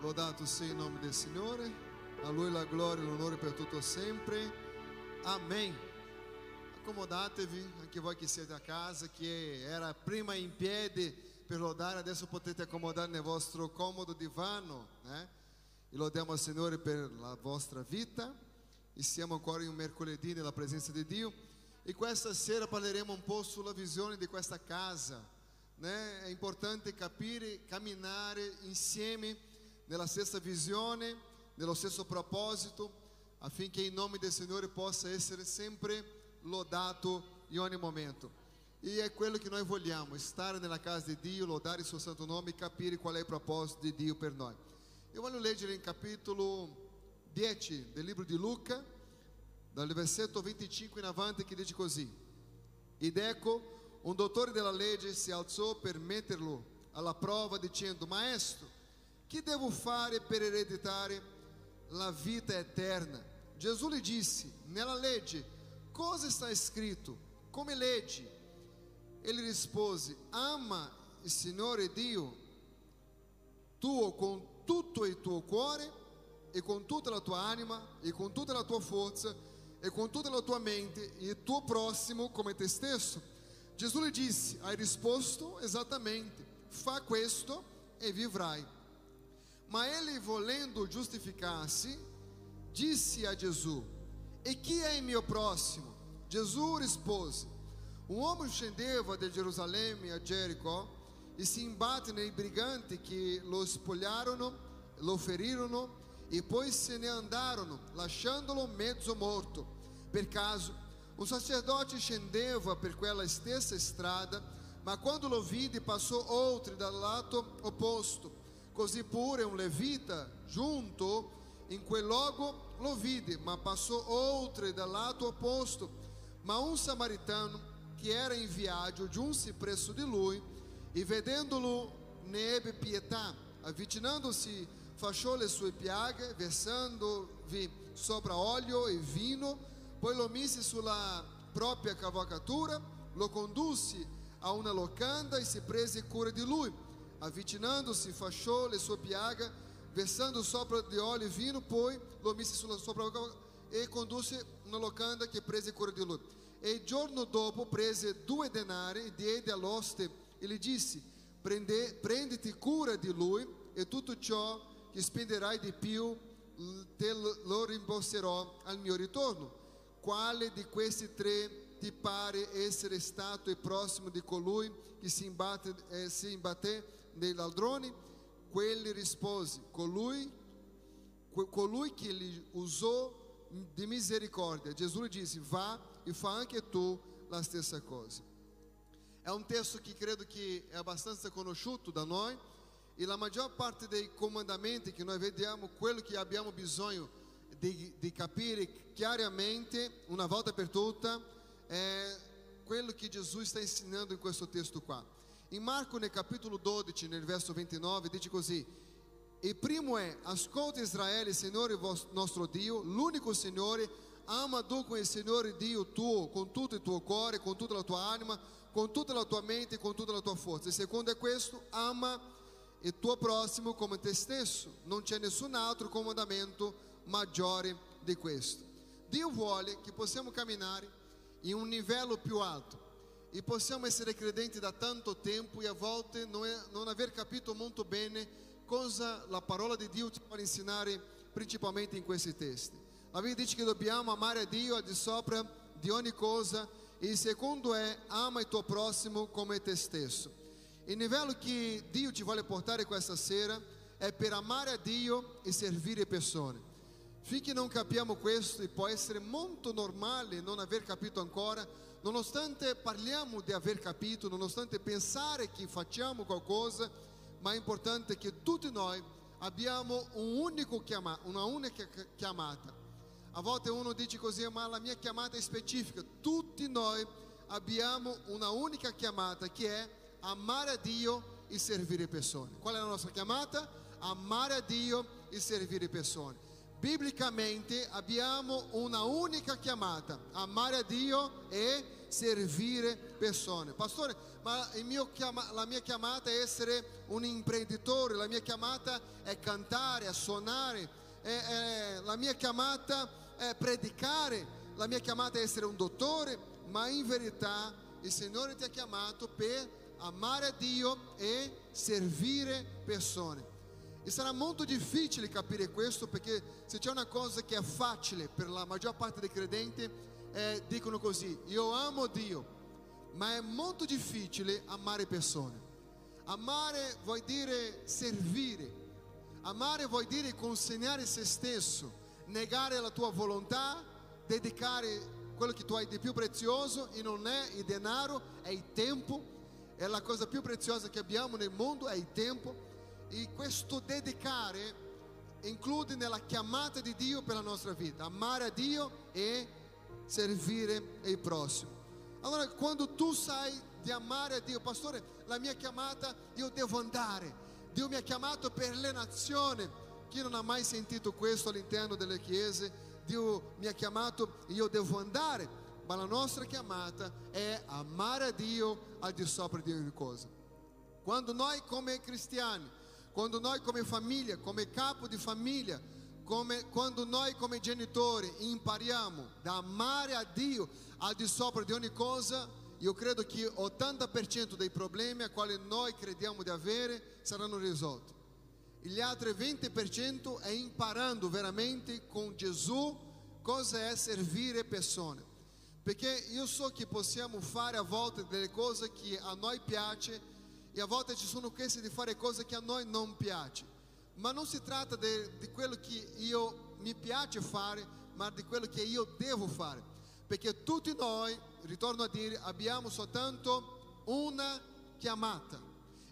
Lodato sia il nome del Signore, a Lui la gloria e l'onore per tutto sempre. Amen. Accomodatevi, anche voi che siete a casa, che era prima in piedi per lodare, adesso potete accomodare nel vostro comodo divano, né? E lodiamo al Signore per la vostra vita, e siamo ancora in un mercoledì nella presenza di Dio, e questa sera parleremo un po' sulla visione di questa casa. Né? È importante capire, camminare insieme nella stessa visione, nello stesso proposito, affinché il nome del Signore possa essere sempre lodato in ogni momento. E è quello che noi vogliamo, stare nella casa di Dio, lodare il suo santo nome e capire qual è il proposito di Dio per noi. Io voglio leggere in capitolo 10 del libro di Luca, dal versetto 25 in avanti, che dice così: Ed ecco, un dottore della legge si alzò per metterlo alla prova dicendo: Maestro, che devo fare per ereditare la vita eterna? Gesù gli disse: Nella legge cosa sta scritto? Come leggi? Ele rispose: Ama il Signore Dio tuo con tutto il tuo cuore e con tutta la tua anima e con tutta la tua forza e con tutta la tua mente, e tuo prossimo come te stesso. Gesù lhe disse: Hai risposto esattamente, fa questo e vivrai. Ma ele, volendo giustificarsi, disse a Gesù: E chi é meu próximo? Jesus rispose: homem scendeva de Gerusalemme a Jericó e se imbatte nei briganti che lo spogliarono, lo ferirono e poi se ne andarono, lasciandolo mezzo morto. Per caso, o sacerdote scendeva per quella stessa strada, ma quando lo vide passò oltre dal lato opposto. Così pure un levita, giunto in quel luogo, lo vide, ma passò oltre dal lato opposto. Ma un samaritano che era in viaggio giunse presso di lui e vedendolo ne ebbe pietà, avvicinandosi fasciò le sue piaghe, versandovi sopra olio e vino. Poi lo mise sulla propria cavalcatura, lo condusse a una locanda e si prese cura di lui. Avvicinandosi, fasciò le sue piaghe, versando sopra di olio e vino, poi lo mise sulla sua propria cavalcatura e condusse a una locanda che prese cura di lui. E il giorno dopo prese 2 denari e diede all'oste e gli disse: Prenditi cura di lui, e tutto ciò che spenderai di più te lo rimborserò al mio ritorno. Quale di questi 3 ti pare essere stato il prossimo di colui che si imbatté nei ladroni? Quelli rispose: colui che li usò di misericordia. Gesù gli disse: Va e fa anche tu la stessa cosa. È un testo che credo che è abbastanza conosciuto da noi, e la maggior parte dei comandamenti che noi vediamo, quello che abbiamo bisogno di capire chiaramente una volta per tutta è quello che Gesù sta insegnando in questo testo qua. In Marco, nel capitolo 12, nel verso 29, dice così: Il primo è: Ascolta Israele, Signore nostro Dio, l'unico Signore, ama dunque il Signore Dio tuo con tutto il tuo cuore, con tutta la tua anima, con tutta la tua mente, con tutta la tua forza. Il secondo è questo: ama il tuo prossimo come te stesso. Non c'è nessun altro comandamento maggiore di questo. Dio vuole che possiamo camminare in un livello più alto, e possiamo essere credenti da tanto tempo e a volte non aver capito molto bene cosa la parola di Dio ci vuole insegnare principalmente in questi testi. La Bibbia dice che dobbiamo amare Dio al di sopra di ogni cosa, e il secondo è: ama il tuo prossimo come te stesso. Il livello che Dio ci vuole portare questa sera è per amare a Dio e servire persone. Finché non capiamo questo, e può essere molto normale non aver capito ancora, nonostante parliamo di aver capito, nonostante pensare che facciamo qualcosa, ma è importante che tutti noi abbiamo una unica chiamata. A volte uno dice così: ma la mia chiamata è specifica. Tutti noi abbiamo una unica chiamata, che è amare a Dio e servire persone. Qual è la nostra chiamata? Amare a Dio e servire persone. Biblicamente abbiamo una unica chiamata: amare a Dio e servire persone. Pastore, ma la mia chiamata è essere un imprenditore, la mia chiamata è cantare, a suonare, la mia chiamata è predicare, la mia chiamata è essere un dottore, ma in verità il Signore ti ha chiamato per amare Dio e servire persone. E sarà molto difficile capire questo, perché se c'è una cosa che è facile per la maggior parte dei credenti, dicono così: io amo Dio. Ma è molto difficile amare persone. Amare vuol dire servire. Amare vuol dire consegnare se stesso, negare la tua volontà, dedicare quello che tu hai di più prezioso, e non è il denaro, è il tempo. È la cosa più preziosa che abbiamo nel mondo, è il tempo. E questo dedicare include nella chiamata di Dio per la nostra vita, amare a Dio e servire il prossimo. Allora, quando tu sai di amare a Dio, pastore, la mia chiamata, io devo andare, Dio mi ha chiamato per le nazioni. Chi non ha mai sentito questo all'interno delle chiese? Dio mi ha chiamato, io devo andare. Ma la nostra chiamata è amare a Dio al di sopra di ogni cosa. Quando noi come cristiani, quando noi come famiglia, come capo di famiglia, quando noi come genitori impariamo da amare a Dio al di sopra di ogni cosa, io credo che l'80% dei problemi a quali noi crediamo di avere saranno risolti. Gli altri 20% è imparando veramente con Gesù cosa è servire persone. Perché io so che possiamo fare a volte delle cose che a noi piace, e a volte ci sono questi di fare cose che a noi non piace. Ma non si tratta di quello che io mi piace fare, ma di quello che io devo fare. Perché tutti noi, ritorno a dire, abbiamo soltanto una chiamata,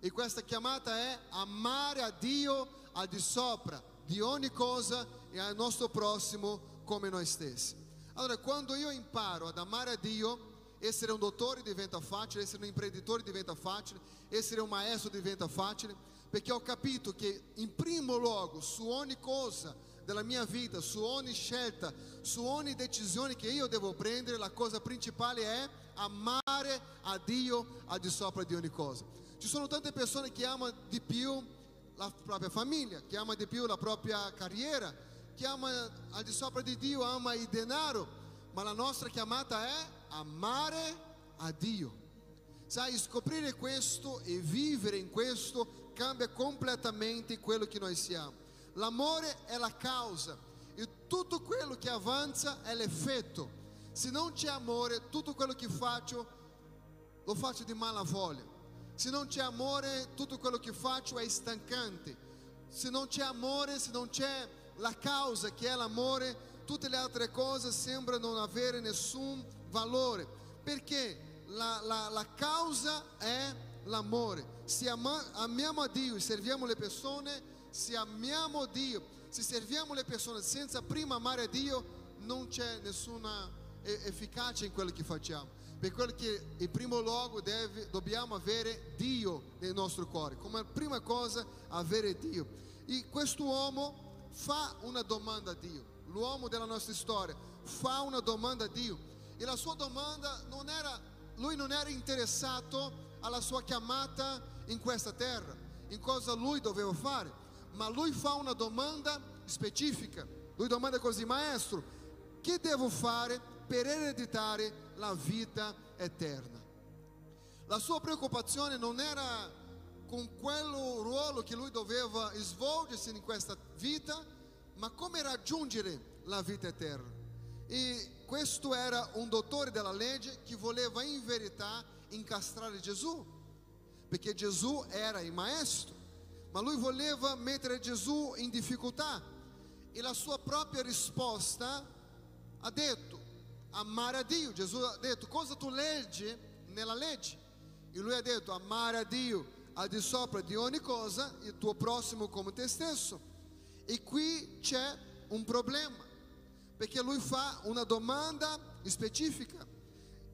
e questa chiamata è amare a Dio al di sopra di ogni cosa e al nostro prossimo come noi stessi. Allora, quando io imparo ad amare a Dio, essere un dottore diventa facile, essere un imprenditore diventa facile, essere un maestro diventa facile, perché ho capito che in primo luogo su ogni cosa della mia vita, su ogni scelta, su ogni decisione che io devo prendere, la cosa principale è amare a Dio al di sopra di ogni cosa. Ci sono tante persone che amano di più la propria famiglia, che amano di più la propria carriera, che amano al di sopra di Dio, ama il denaro. Ma la nostra chiamata è amare a Dio. Sai, scoprire questo e vivere in questo cambia completamente quello che noi siamo. L'amore è la causa, e tutto quello che avanza è l'effetto. Se non c'è amore, tutto quello che faccio lo faccio di mala voglia. Se non c'è amore, tutto quello che faccio è stancante. Se non c'è amore, se non c'è la causa che è l'amore, tutte le altre cose sembrano non avere nessun valore, perché la causa è l'amore. Se amiamo a Dio e serviamo le persone, se amiamo Dio, se serviamo le persone senza prima amare a Dio, non c'è nessuna efficacia in quello che facciamo. Per quello che in primo luogo dobbiamo avere Dio nel nostro cuore, come prima cosa avere Dio. E questo uomo fa una domanda a Dio. L'uomo della nostra storia fa una domanda a Dio, e la sua domanda non era, lui non era interessato alla sua chiamata in questa terra, in cosa lui doveva fare, ma lui fa una domanda specifica. Lui domanda così: maestro, che devo fare per ereditare la vita eterna? La sua preoccupazione non era con quel ruolo che lui doveva svolgersi in questa vita, ma come raggiungere la vita eterna. E questo era un dottore della legge che voleva in verità incastrare Gesù, perché Gesù era il maestro, ma lui voleva mettere Gesù in difficoltà. E la sua propria risposta ha detto: amare a Dio. Gesù ha detto: cosa tu leggi nella legge? E lui ha detto: amare a Dio al di sopra di ogni cosa, il tuo prossimo come te stesso. E qui c'è un problema, perché lui fa una domanda specifica,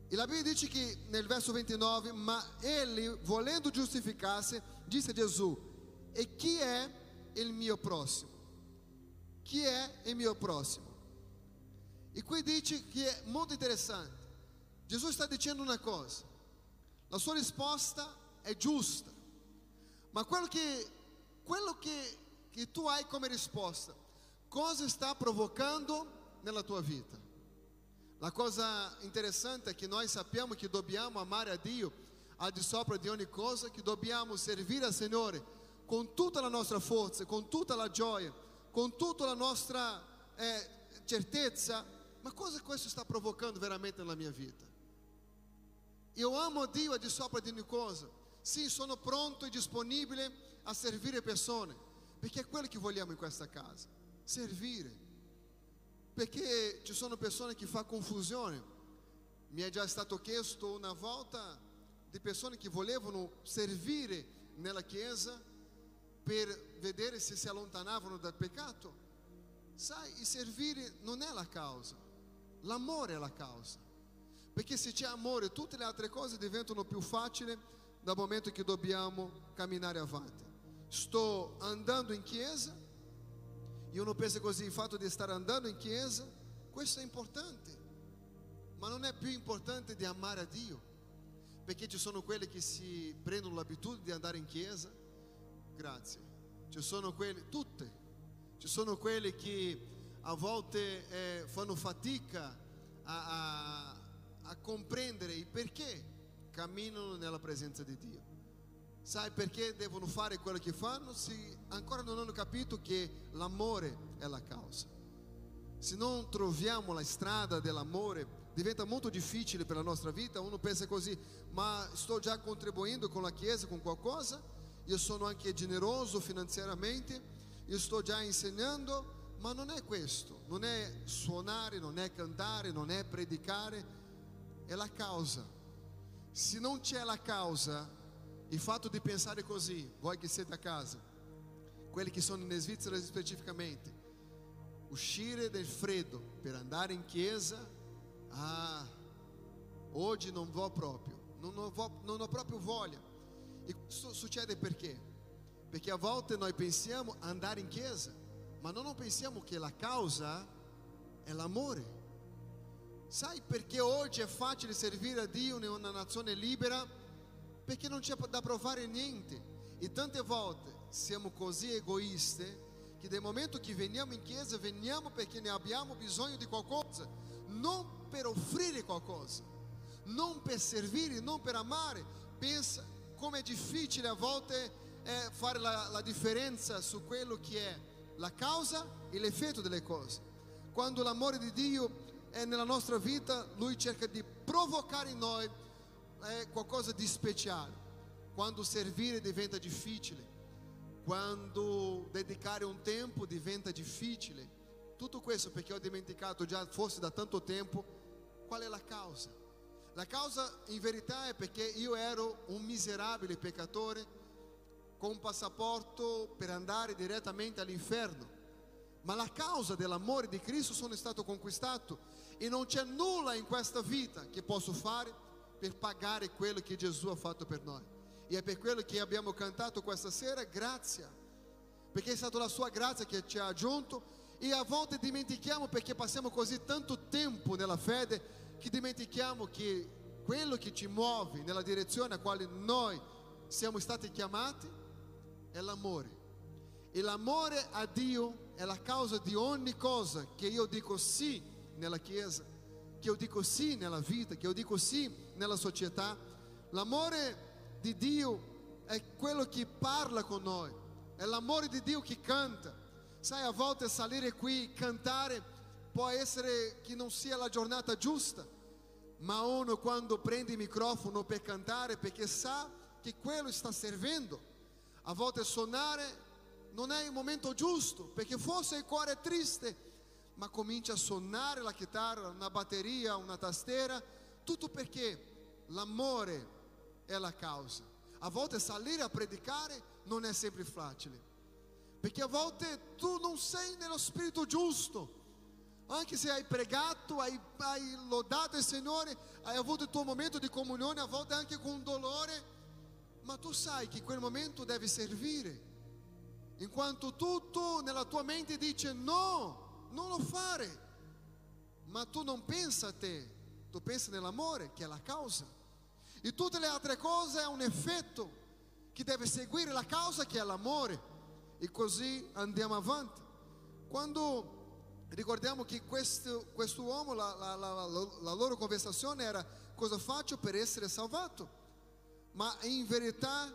e la Bibbia dice che nel verso 29, ma egli, volendo giustificarsi, disse a Gesù: e chi è il mio prossimo? Chi è il mio prossimo? E qui dice che è molto interessante. Jesus está dizendo uma coisa, a sua resposta é justa, mas quello que tu hai como resposta, cosa está provocando nella tua vita? La cosa interessante è che noi sappiamo che dobbiamo amare a Dio al di sopra di ogni cosa, che dobbiamo servire al Signore con tutta la nostra forza, con tutta la gioia, con tutta la nostra certezza. Ma cosa questo sta provocando veramente nella mia vita? Io amo Dio al di sopra di ogni cosa, sì, sono pronto e disponibile a servire persone, perché è quello che vogliamo in questa casa, servire, perché ci sono persone che fanno confusione. Mi è già stato chiesto una volta di persone che volevano servire nella chiesa per vedere se si allontanavano dal peccato. Sai, il servire non è la causa, l'amore è la causa, perché se c'è amore tutte le altre cose diventano più facili dal momento che dobbiamo camminare avanti. Sto andando in chiesa, io non penso così, il fatto di stare andando in chiesa, questo è importante, ma non è più importante di amare a Dio, perché ci sono quelli che si prendono l'abitudine di andare in chiesa, grazie, ci sono quelli che a volte fanno fatica a comprendere il perché camminano nella presenza di Dio. Sai perché devono fare quello che fanno? Se ancora non hanno capito che l'amore è la causa. Se non troviamo la strada dell'amore diventa molto difficile per la nostra vita. Uno pensa così, ma sto già contribuendo con la chiesa, con qualcosa, io sono anche generoso finanziariamente, io sto già insegnando. Ma non è questo, non è suonare, non è cantare, non è predicare, è la causa. Se non c'è la causa, il fatto di pensare così, voi che siete a casa, quelli che sono in Svizzera specificamente, uscire dal freddo per andare in chiesa, oggi non vou proprio, non ho proprio voglia. E questo succede perché? Perché a volte noi pensiamo andare in chiesa, ma non pensiamo che la causa è l'amore. Sai perché oggi è facile servire a Dio in una nazione libera? Perché non c'è da provare niente. E tante volte siamo così egoisti che dal momento che veniamo in chiesa, veniamo perché ne abbiamo bisogno di qualcosa, non per offrire qualcosa, non per servire, non per amare. Pensa come è difficile a volte è fare la differenza su quello che è la causa e l'effetto delle cose. Quando l'amore di Dio è nella nostra vita, Lui cerca di provocare in noi qualcosa di speciale. Quando servire diventa difficile, quando dedicare un tempo diventa difficile, tutto questo perché ho dimenticato già forse da tanto tempo qual è la causa. La causa in verità è perché io ero un miserabile peccatore con un passaporto per andare direttamente all'inferno, ma la causa dell'amore di Cristo sono stato conquistato, e non c'è nulla in questa vita che posso fare per pagare quello che Gesù ha fatto per noi. E è per quello che abbiamo cantato questa sera, grazia, perché è stata la sua grazia che ci ha aggiunto. E a volte dimentichiamo, perché passiamo così tanto tempo nella fede che dimentichiamo che quello che ci muove nella direzione a quale noi siamo stati chiamati è l'amore. E l'amore a Dio è la causa di ogni cosa. Che io dico sì nella chiesa, che io dico sì nella vita, che io dico sì nella società. L'amore di Dio è quello che parla con noi, è l'amore di Dio che canta. Sai, a volte salire qui, cantare, può essere che non sia la giornata giusta, ma uno quando prende il microfono per cantare, perché sa che quello sta servendo. A volte suonare non è il momento giusto, perché forse il cuore è triste, ma comincia a suonare la chitarra, una batteria, una tastiera, tutto perché l'amore è la causa. A volte salire a predicare non è sempre facile, perché a volte tu non sei nello spirito giusto, anche se hai pregato, hai lodato il Signore, hai avuto il tuo momento di comunione, a volte anche con dolore, ma tu sai che quel momento deve servire, in quanto tutto nella tua mente dice no, non lo fare, ma tu non pensa a te, Tu pensi nell'amore, che è la causa, e tutte le altre cose è un effetto che deve seguire la causa, che è l'amore. E così andiamo avanti. Quando ricordiamo che questo uomo, la loro conversazione era: cosa faccio per essere salvato? Ma in verità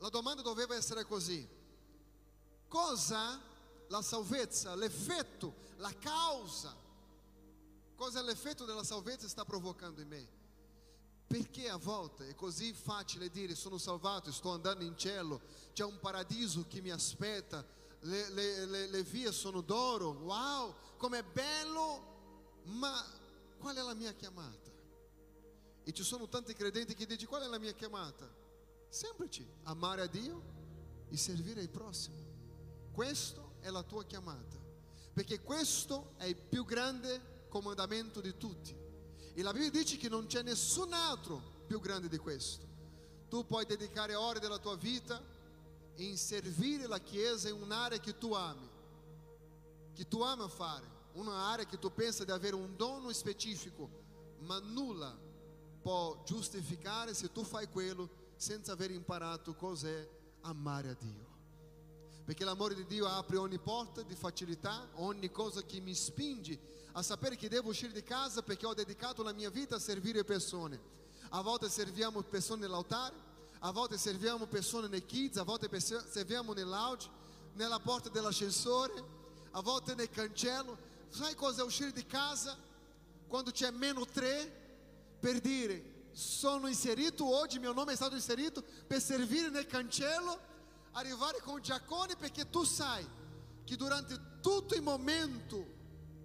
la domanda doveva essere così: cosa la salvezza, l'effetto, la causa, cosa l'effetto della salvezza sta provocando in me? Perché a volte è così facile dire: sono salvato, sto andando in cielo, c'è un paradiso che mi aspetta, le vie sono d'oro, wow, com'è bello, ma qual è la mia chiamata? E ci sono tanti credenti che dicono: qual è la mia chiamata? Semplice: amare a Dio e servire al prossimo. Questa è la tua chiamata, perché questo è il più grande comandamento di tutti, e la Bibbia dice che non c'è nessun altro più grande di questo. Tu puoi dedicare ore della tua vita in servire la Chiesa in un'area che tu ami fare, un'area che tu pensi di avere un dono specifico, ma nulla può giustificare se tu fai quello senza aver imparato cos'è amare a Dio. Perché l'amore di Dio apre ogni porta di facilità, ogni cosa che mi spinge a sapere che devo uscire di casa perché ho dedicato la mia vita a servire persone. A volte serviamo persone nell'altare, a volte serviamo persone nei kids, a volte serviamo nel lounge, nella porta dell'ascensore, a volte nel cancello. Sai cosa è uscire di casa quando c'è -3 per dire: sono inserito oggi, il mio nome è stato inserito per servire nel cancello, arrivare con Giaccone, perché tu sai che durante tutto il momento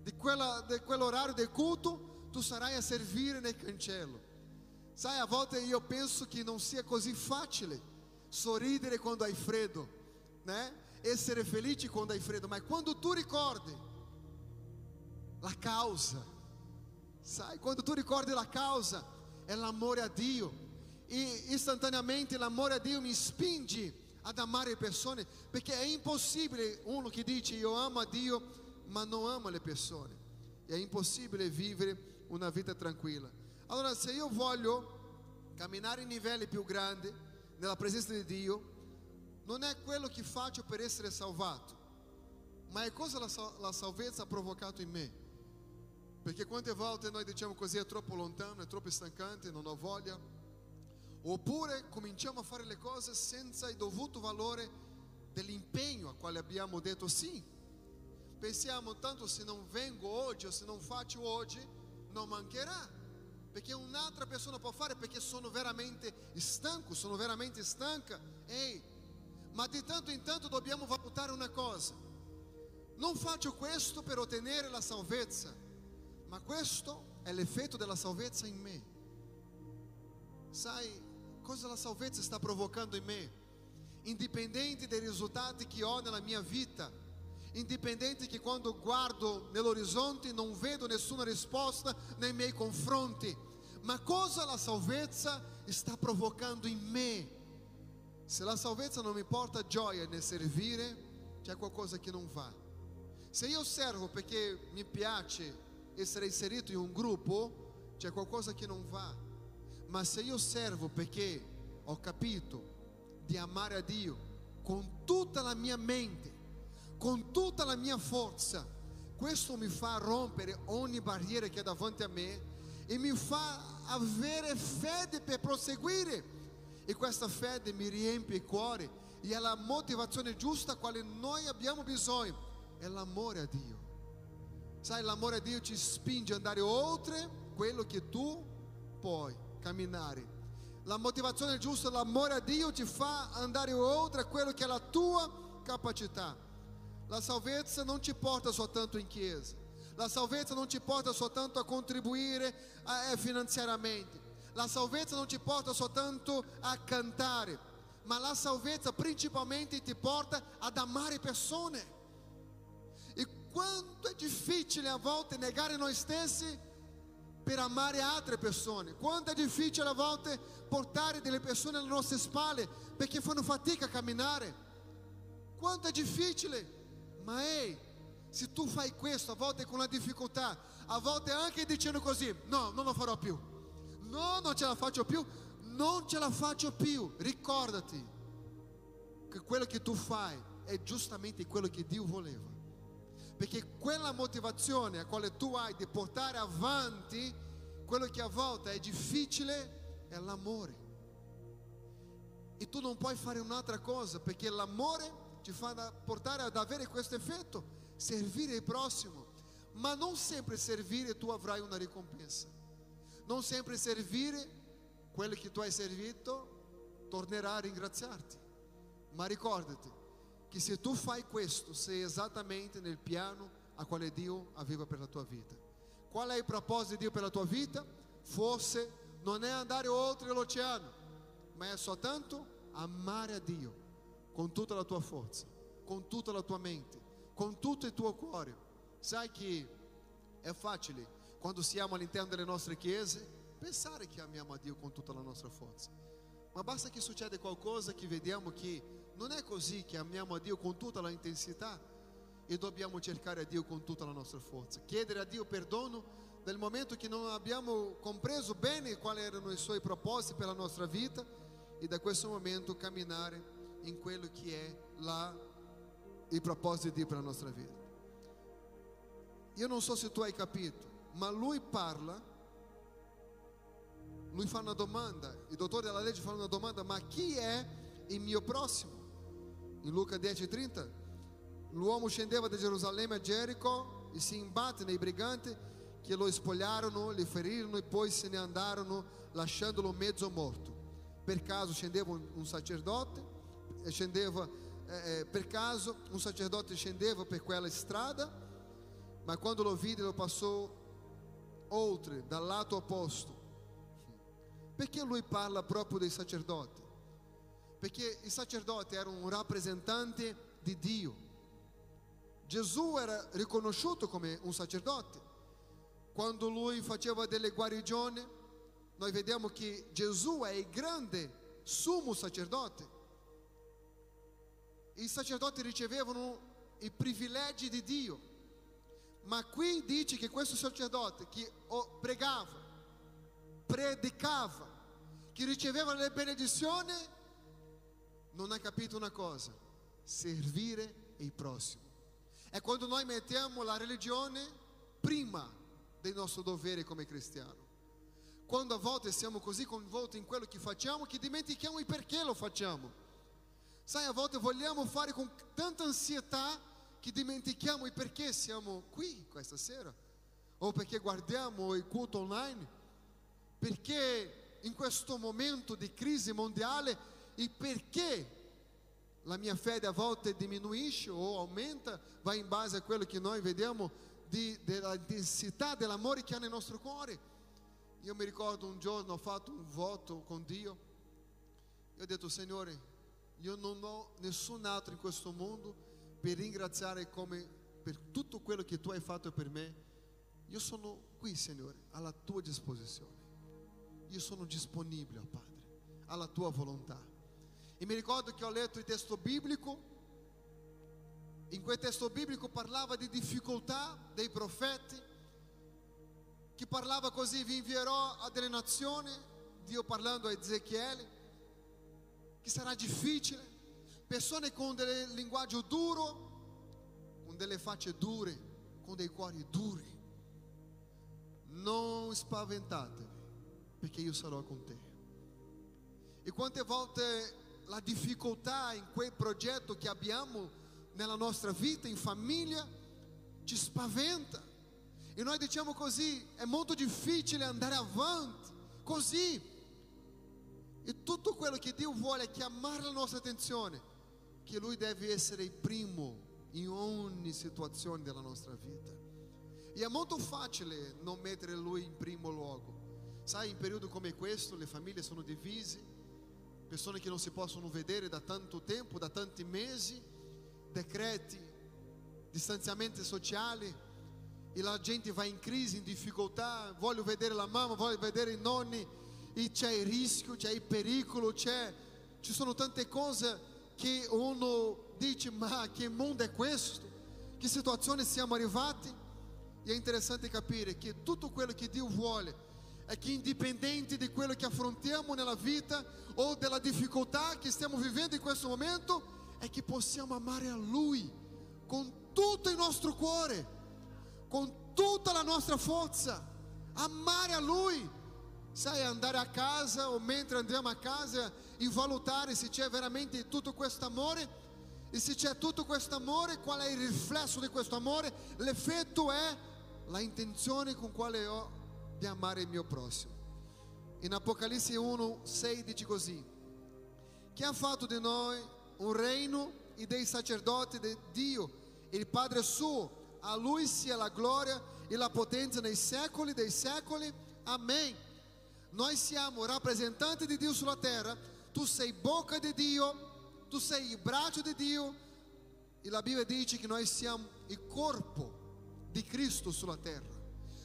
di quell'orario del culto tu sarai a servire nel cancello. Sai, a volte io penso che non sia così facile sorridere quando hai freddo, né? Essere felici quando hai freddo, ma quando tu ricordi la causa, sai, quando tu ricordi la causa è l'amore a Dio, e istantaneamente l'amore a Dio mi spinge ad amare le persone, perché è impossibile uno che dice io amo a Dio ma non ama le persone, è impossibile vivere una vita tranquilla. Allora, se io voglio camminare in livelli più grandi nella presenza di Dio, non è quello che faccio per essere salvato, ma è cosa la salvezza ha provocato in me. Perché quante volte noi diciamo così: è troppo lontano, è troppo stancante, non ho voglia. Oppure cominciamo a fare le cose senza il dovuto valore dell'impegno a quale abbiamo detto sì. Pensiamo: tanto se non vengo oggi o se non faccio oggi non mancherà, perché un'altra persona può fare, perché sono veramente stanco, sono veramente stanca. Ehi, ma di tanto in tanto dobbiamo valutare una cosa: non faccio questo per ottenere la salvezza, ma questo è l'effetto della salvezza in me. Sai cosa la salvezza sta provocando in me? Indipendente dai risultati che ho nella mia vita, indipendente che quando guardo nell'orizzonte non vedo nessuna risposta nei miei confronti, ma cosa la salvezza sta provocando in me? Se la salvezza non mi porta gioia nel servire, c'è qualcosa che non va. Se io servo perché mi piace essere inserito in un gruppo, c'è qualcosa che non va. Ma se io servo perché ho capito di amare a Dio con tutta la mia mente, con tutta la mia forza, questo mi fa rompere ogni barriera che è davanti a me e mi fa avere fede per proseguire, e questa fede mi riempie il cuore, e è la motivazione giusta quale noi abbiamo bisogno, è l'amore a Dio. Sai, l'amore a Dio ti spinge ad andare oltre quello che tu puoi camminare. La motivazione giusta, l'amore a Dio ti fa andare oltre quello che è la tua capacità. La salvezza non ti porta soltanto in chiesa, la salvezza non ti porta soltanto a contribuire finanziariamente, la salvezza non ti porta soltanto a cantare, ma la salvezza principalmente ti porta ad amare persone. E quanto è difficile a volte negare noi stessi per amare altre persone, quanto è difficile a volte portare delle persone alle nostre spalle perché fanno fatica a camminare, quanto è difficile. Ma ehi, se tu fai questo a volte con la difficoltà, a volte anche dicendo così: no, non lo farò più, no, non ce la faccio più, non ce la faccio più. Ricordati che quello che tu fai è giustamente quello che Dio voleva, perché quella motivazione a quale tu hai di portare avanti quello che a volte è difficile è l'amore, e tu non puoi fare un'altra cosa, perché l'amore ti fa portare ad avere questo effetto: servire il prossimo. Ma non sempre servire tu avrai una ricompensa, non sempre servire quello che tu hai servito tornerà a ringraziarti. Ma ricordati che se tu fai questo sei esattamente nel piano a quale Dio aveva per la tua vita. Qual è il proposito di Dio per la tua vita? Forse non è andare oltre l'oceano, ma è soltanto amare a Dio con tutta la tua forza, con tutta la tua mente, con tutto il tuo cuore. Sai che è facile, quando siamo all'interno delle nostre chiese, pensare che amiamo a Dio con tutta la nostra forza, ma basta che succeda qualcosa che vediamo che non è così, che amiamo a Dio con tutta la intensità, e dobbiamo cercare a Dio con tutta la nostra forza, chiedere a Dio perdono nel momento che non abbiamo compreso bene quali erano i suoi propositi per la nostra vita, e da questo momento camminare in quello che è il proposito di Dio per la nostra vita. Io non so se tu hai capito, ma lui parla, lui fa una domanda, il dottore della legge fa una domanda: ma chi è il mio prossimo? In Luca 10:30, l'uomo scendeva da Gerusalemme a Gerico e si imbatte nei briganti che lo spogliarono, li ferirono e poi se ne andarono lasciandolo mezzo morto. Per caso scendeva un sacerdote, scendeva per quella strada, ma quando lo vide lo passò oltre, dal lato opposto. Perché lui parla proprio dei sacerdoti? Perché i sacerdoti erano un rappresentante di Dio. Gesù era riconosciuto come un sacerdote. Quando lui faceva delle guarigioni, noi vediamo che Gesù è il grande sumo sacerdote. I sacerdoti ricevevano i privilegi di Dio, ma qui dice che questo sacerdote che pregava, predicava, che riceveva le benedizioni, non ha capito una cosa: servire il prossimo. È quando noi mettiamo la religione prima del nostro dovere come cristiano, quando a volte siamo così coinvolti in quello che facciamo che dimentichiamo il perché lo facciamo. Sai, a volte vogliamo fare con tanta ansietà che dimentichiamo il perché siamo qui questa sera, o perché guardiamo il culto online, perché in questo momento di crisi mondiale, e perché la mia fede a volte diminuisce o aumenta, va in base a quello che noi vediamo della intensità dell'amore che ha nel nostro cuore. Io mi ricordo un giorno ho fatto un voto con Dio, io ho detto: Signore, io non ho nessun altro in questo mondo per ringraziare come per tutto quello che tu hai fatto per me. Io sono qui, Signore, alla tua disposizione, io sono disponibile, oh Padre, alla tua volontà. E mi ricordo che ho letto il testo biblico, in quel testo biblico parlava di difficoltà dei profeti, che parlava così: vi invierò a delle nazioni, Dio parlando a Ezechiele, che sarà difficile, persone con del linguaggio duro, con delle facce dure, con dei cuori duri. Non spaventatevi, perché io sarò con te. E quante volte la difficoltà in quel progetto che abbiamo nella nostra vita, in famiglia, ci spaventa, e noi diciamo così: è molto difficile andare avanti così. E tutto quello che Dio vuole è chiamare la nostra attenzione, che Lui deve essere il primo in ogni situazione della nostra vita. E è molto facile non mettere Lui in primo luogo. Sai, in periodi come questo le famiglie sono divise, persone che non si possono vedere da tanto tempo, da tanti mesi, decreti, distanziamenti sociali, e la gente va in crisi, in difficoltà, voglio vedere la mamma, voglio vedere i nonni. E c'è il rischio, c'è il pericolo, ci sono tante cose che uno dice: ma che mondo è questo? Che situazione siamo arrivati? E è interessante capire che tutto quello che Dio vuole è che, indipendente di quello che affrontiamo nella vita o della difficoltà che stiamo vivendo in questo momento, è che possiamo amare a Lui con tutto il nostro cuore, con tutta la nostra forza. Amare a Lui, sai, andare a casa o mentre andiamo a casa e valutare se c'è veramente tutto questo amore. E se c'è tutto questo amore, qual è il riflesso di questo amore? L'effetto è la intenzione con quale ho di amare il mio prossimo. In Apocalisse 1:6 dice così: che ha fatto di noi un regno e dei sacerdoti di Dio, il Padre suo, a lui sia la gloria e la potenza nei secoli dei secoli. Amen. Noi siamo rappresentanti di Dio sulla terra, tu sei bocca di Dio, tu sei il braccio di Dio, e la Bibbia dice che noi siamo il corpo di Cristo sulla terra.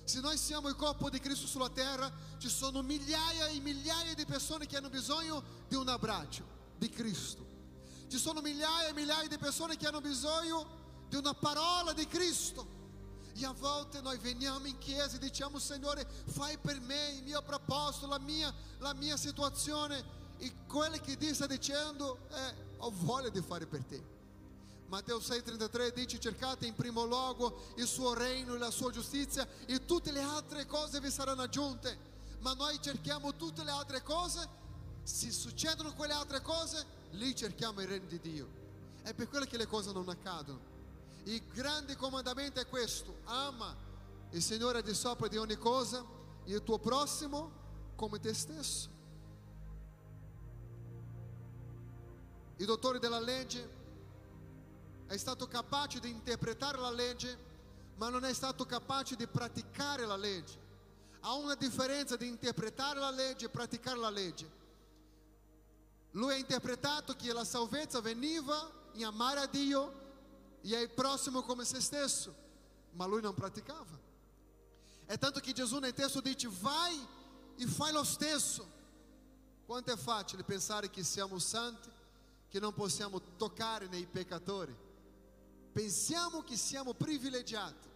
Se noi siamo il corpo di Cristo sulla terra, ci sono migliaia e migliaia di persone che hanno bisogno di un abbraccio di Cristo. Ci sono migliaia e migliaia di persone che hanno bisogno di una parola di Cristo. E a volte noi veniamo in chiesa e diciamo: Signore, fai per me il mio proposito, la mia situazione. E quello che Dio sta dicendo è: ho voglia di fare per te. Matteo 6,33 dice: cercate in primo luogo il suo regno e la sua giustizia e tutte le altre cose vi saranno aggiunte. Ma noi cerchiamo tutte le altre cose, se succedono quelle altre cose, lì cerchiamo il regno di Dio. È per quello che le cose non accadono. Il grande comandamento è questo: ama il Signore di sopra di ogni cosa e il tuo prossimo come te stesso. Il dottore della legge è stato capace di interpretare la legge, ma non è stato capace di praticare la legge. Há uma differenza di interpretare la legge e praticare la legge. Lui ha interpretato che la salvezza veniva in amare a Dio e al prossimo come se stesso, ma lui non praticava. È tanto che Gesù nel testo dice: vai e fai lo stesso. Quanto è facile pensare che siamo santi, che non possiamo toccare nei peccatori. Pensiamo che siamo privilegiati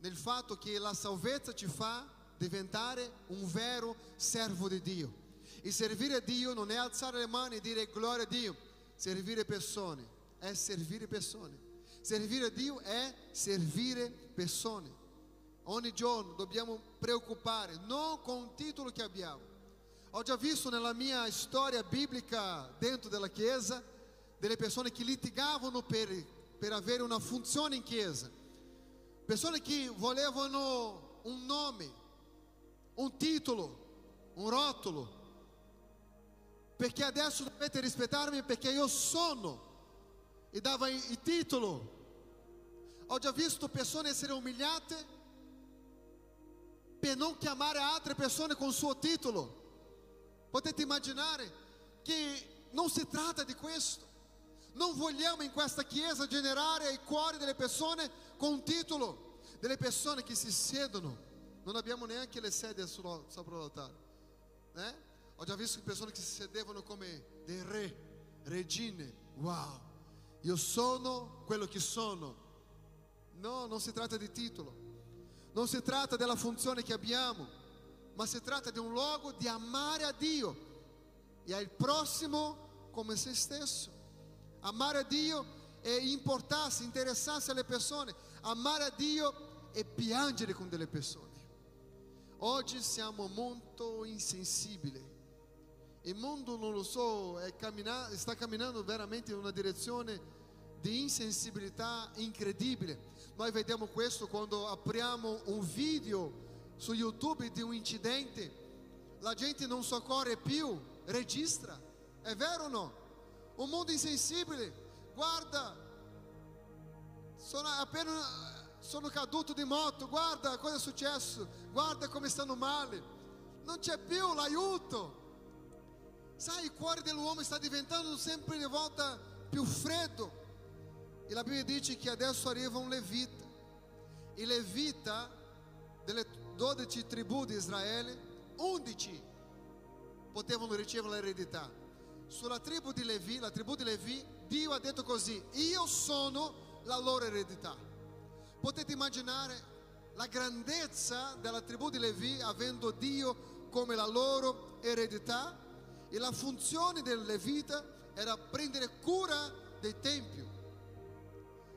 nel fatto che la salvezza ci fa diventare un vero servo di Dio. E servire a Dio non è alzare le mani e dire gloria a Dio. Servire persone è servire persone. Servire a Dio è servire persone. Ogni giorno dobbiamo preoccupare non con il titolo che abbiamo. Ho già visto nella mia storia biblica dentro della chiesa delle persone che litigavano per avere una funzione in chiesa, persone che volevano un nome, un titolo, un rotolo, perché adesso dovete rispettarmi perché io sono, e dava il titolo. Ho già visto persone essere umiliate per non chiamare altre persone con il suo titolo. Potete immaginare che non si tratta di questo. Non vogliamo in questa chiesa generare ai cuori delle persone con un titolo, delle persone che si siedono. Non abbiamo neanche le sedie sopra l'altare. Ho già visto persone che si sedevano come dei re, regine. Wow, io sono quello che sono. No, non si tratta di titolo. Non si tratta della funzione che abbiamo. Ma si tratta di un luogo di amare a Dio e al prossimo come se stesso. Amare a Dio è importarsi, interessarsi alle persone. Amare a Dio è piangere con delle persone. Oggi siamo molto insensibili. Il mondo, non lo so, sta camminando veramente in una direzione di insensibilità incredibile. Noi vediamo questo quando apriamo un video su YouTube di un incidente. La gente non soccorre più, registra. È vero o no? Un mondo insensibile. Guarda, sono caduto di moto, guarda cosa è successo, guarda come stanno male. Non c'è più l'aiuto. Sai, il cuore dell'uomo sta diventando sempre di volta più freddo. E la Bibbia dice che adesso arriva un levita. E levita delle 12 tribù di Israele, 11 potevano ricevere l'eredità. Sulla tribù di Levi, la tribù di Levi, Dio ha detto così: io sono la loro eredità. Potete immaginare la grandezza della tribù di Levi, avendo Dio come la loro eredità, e la funzione del Levita era prendere cura del Tempio.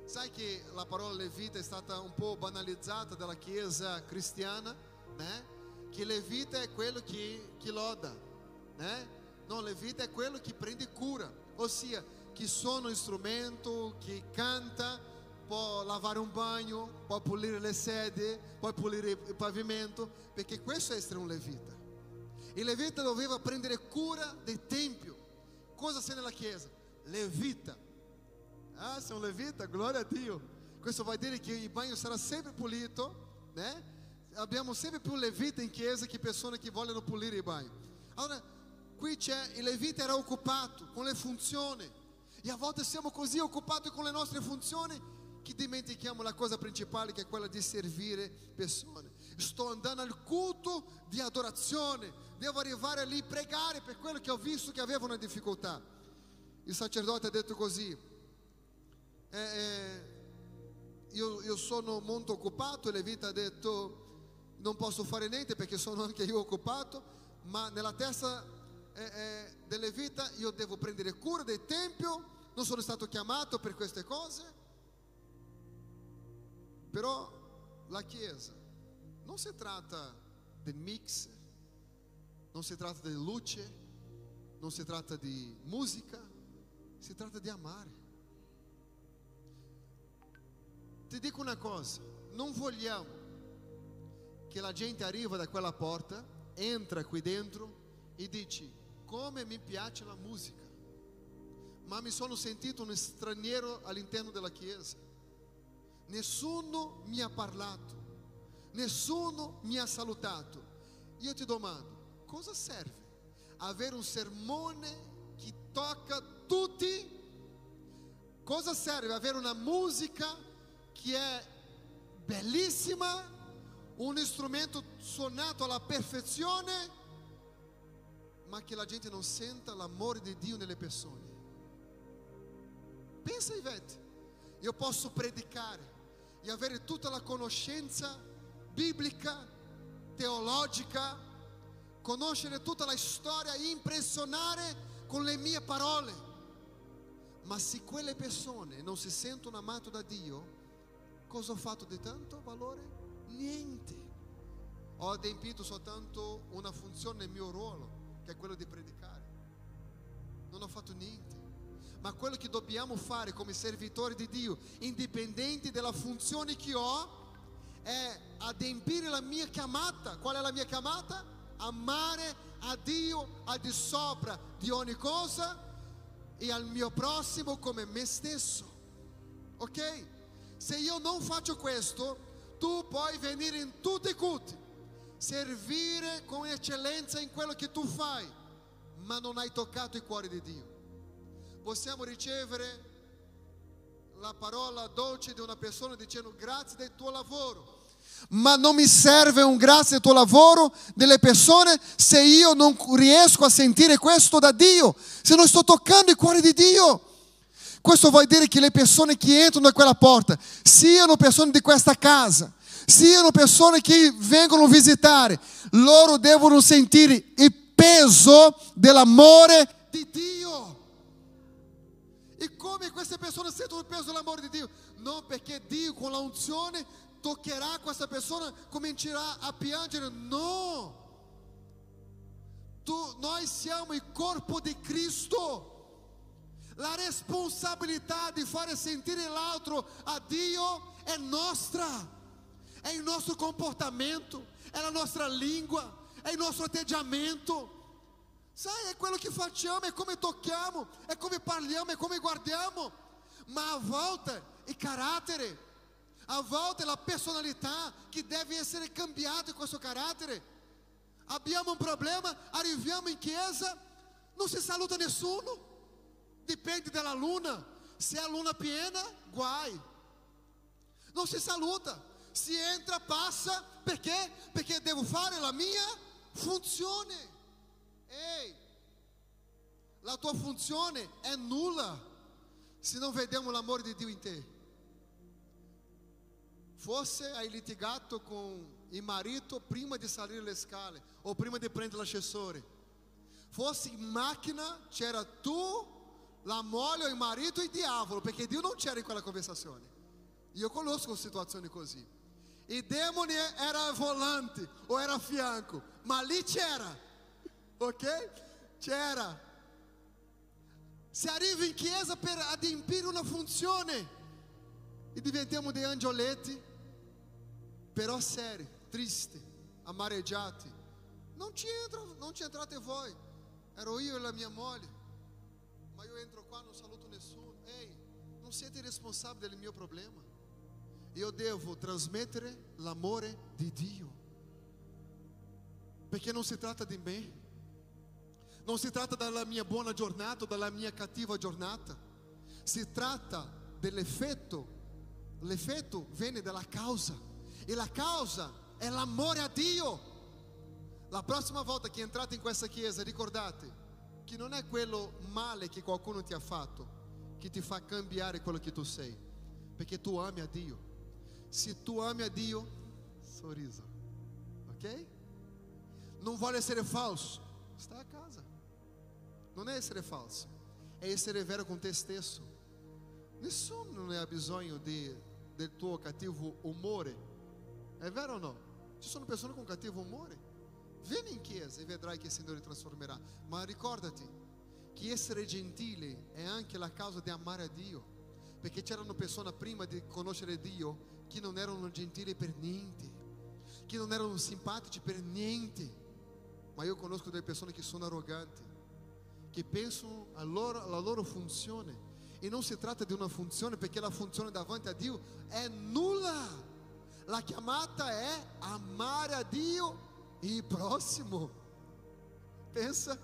Sai che la parola Levita è stata un po' banalizzata dalla Chiesa cristiana, né? Che Levita è quello che loda, né? No, Levita è quello che prende cura, ossia che suona strumento, che canta, può lavare un bagno, può pulire le sedie, può pulire il pavimento, perché questo è essere un Levita. Il Levita doveva prendere cura del Tempio. Cosa sei nella Chiesa? Levita. Ah, sei un Levita? Gloria a Dio. Questo vuol dire che il bagno sarà sempre pulito, né? Abbiamo sempre più Levita in Chiesa che persone che vogliono pulire il bagno. Allora, qui c'è, il Levita era occupato con le funzioni, e a volte siamo così occupati con le nostre funzioni che dimentichiamo la cosa principale, che è quella di servire persone. Sto andando al culto di adorazione, devo arrivare lì, pregare per quello che ho visto che aveva una difficoltà. Il sacerdote ha detto così: io sono molto occupato. Il Levita ha detto: non posso fare niente perché sono anche io occupato, ma nella testa del Levita io devo prendere cura del Tempio, non sono stato chiamato per queste cose. Però la Chiesa non si tratta di mix, non si tratta di luce, non si tratta di musica, si tratta di amare. Ti dico una cosa, non vogliamo che la gente arriva da quella porta, entra qui dentro e dici: come mi piace la musica, ma mi sono sentito un straniero all'interno della Chiesa. Nessuno mi ha parlato, nessuno mi ha salutato. Io ti domando, cosa serve avere un sermone che tocca tutti? Cosa serve avere una musica che è bellissima, un strumento suonato alla perfezione, ma che la gente non senta l'amore di Dio nelle persone? Pensa, Ivette, io posso predicare e avere tutta la conoscenza biblica, teologica, conoscere tutta la storia, impressionare con le mie parole, ma se quelle persone non si sentono amate da Dio, cosa ho fatto di tanto valore? Niente. Ho adempiuto soltanto una funzione nel mio ruolo, che è quello di predicare. Non ho fatto niente. Ma quello che dobbiamo fare come servitori di Dio, indipendente dalla funzione che ho, è adempiere la mia chiamata. Qual è la mia chiamata? Amare a Dio al di sopra di ogni cosa e al mio prossimo come me stesso. Ok? Se io non faccio questo, tu puoi venire in tutti i culti, servire con eccellenza in quello che tu fai, ma non hai toccato il cuore di Dio. Possiamo ricevere la parola dolce di una persona dicendo: grazie del tuo lavoro, ma non mi serve un grazie del tuo lavoro delle persone se io non riesco a sentire questo da Dio, se non sto toccando il cuore di Dio. Questo vuol dire che le persone che entrano da quella porta siano persone di questa casa, siano persone che vengono a visitare. Loro devono sentire il peso dell'amore di Dio. E come queste persone sentono il peso dell'amore di Dio? Non perché Dio con l'unzione toccherà questa persona, comincerà a piangere. No. Noi siamo il corpo di Cristo. La responsabilità di fare sentire l'altro a Dio è nostra, è il nostro comportamento, è la nostra lingua, è il nostro atteggiamento. Sai, è quello che facciamo, è come tocchiamo, è come parliamo, è come guardiamo. Ma a volte il carattere, a volte la personalità che deve essere cambiata in questo carattere. Abbiamo un problema, arriviamo in chiesa, non si saluta nessuno. Dipende dalla luna, se è a luna piena, guai, non si saluta, si entra, passa, perché? Perché devo fare la mia funzione. Ehi, la tua funzione è nulla se non vediamo l'amore di Dio in te. Forse hai litigato con il marito prima di salire le scale o prima di prendere l'accessore. Forse in macchina c'era tu, la moglie, il marito e il diavolo, perché Dio non c'era in quella conversazione. Io conosco situazioni così. Il demone era volante o era a fianco, ma lì c'era, ok? C'era. Se arriva in chiesa per adempiere una funzione e diventiamo dei angioletti, però seri, tristi, amareggiati. Non ci entrate voi. Ero io e la mia moglie, ma io entro qua, non saluto nessuno. Ehi, non siete responsabili del mio problema. Io devo trasmettere l'amore di Dio, perché non si tratta di me, non si tratta della mia buona giornata o della mia cattiva giornata, si tratta dell'effetto. L'effetto viene dalla causa, e la causa è l'amore a Dio. La prossima volta che entrate in questa chiesa, ricordate che non è quello male che qualcuno ti ha fatto che ti fa cambiare quello che tu sei, perché tu ami a Dio. Se tu ami a Dio, sorriso, ok? Non vuole essere falso, sta a casa. Non è essere falso, è essere vero con te stesso. Nessuno ha bisogno del tuo cattivo umore, è vero o no? Ci sono persone con cattivo umore. Vieni in chiesa e vedrai che il Signore trasformerà. Ma ricordati che essere gentile è anche la causa di amare a Dio, perché c'erano persone prima di conoscere Dio che non erano gentili per niente, che non erano simpatici per niente. Ma io conosco delle persone che sono arroganti, che pensano alla loro funzione, e non si tratta di una funzione, perché la funzione davanti a Dio è nulla. La chiamata è amare a Dio e il prossimo. Pensa,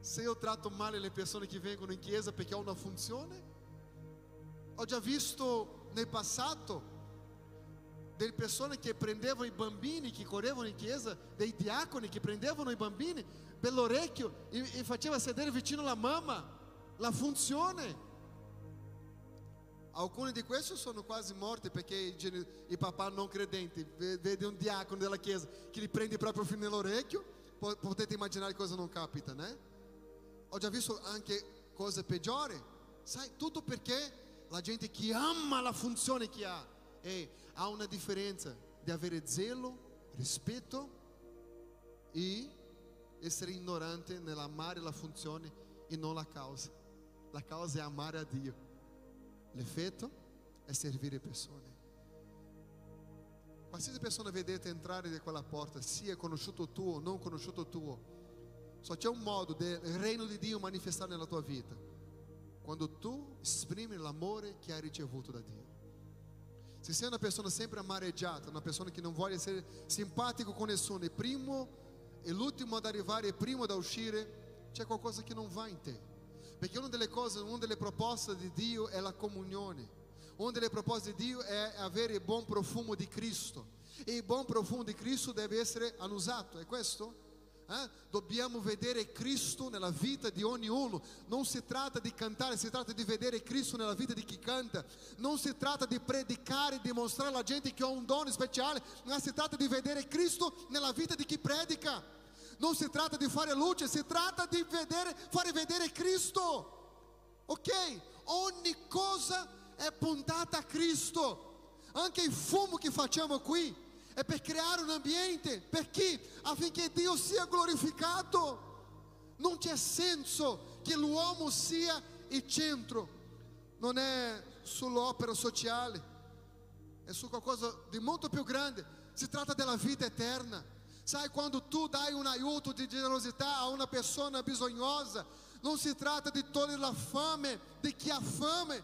se io tratto male le persone che vengono in chiesa perché ho una funzione. Ho già visto nel passato delle persone che prendevano i bambini che correvano in chiesa, dei diaconi che prendevano i bambini per l'orecchio e facevano sedere vicino alla mamma. La funzione. Alcuni di questi sono quasi morti perché il papà non credente vede un diacono della chiesa che gli prende proprio il filo nell'orecchio. Potete immaginare cosa non capita, né? Ho già visto anche cose peggiori, sai, tutto perché la gente che ama la funzione che ha. E ha una differenza di avere zelo, rispetto e essere ignorante nell'amare la funzione e non la causa. La causa è amare a Dio. L'effetto è servire persone. Qualsiasi persona vedete entrare da quella porta, sia conosciuto tu o non conosciuto tu, só c'è un modo del reino di Dio manifestare nella tua vita: quando tu esprimi l'amore che hai ricevuto da Dio. Se sei una persona sempre amareggiata, una persona che non vuole essere simpatico con nessuno, e l'ultimo ad arrivare e primo ad uscire, c'è qualcosa che non va in te. Perché una delle proposte di Dio è la comunione. Una delle proposte di Dio è avere il buon profumo di Cristo. E il buon profumo di Cristo deve essere annusato, è questo? Dobbiamo vedere Cristo nella vita di ognuno. Non si tratta di cantare, si tratta di vedere Cristo nella vita di chi canta. Non si tratta di predicare e dimostrare alla gente che ho un dono speciale, ma si tratta di vedere Cristo nella vita di chi predica. Non si tratta di fare luce, si tratta di fare vedere Cristo. Ok? Ogni cosa è puntata a Cristo. Anche il fumo che facciamo qui è per creare un ambiente, per chi? Affinché Dio sia glorificato. Non c'è senso che l'uomo sia il centro. Non è sull'opera sociale, è su qualcosa di molto più grande. Si tratta della vita eterna. Sai, quando tu dai un aiuto di generosità a una persona bisognosa, non si tratta di togliere la fame di chi ha fame,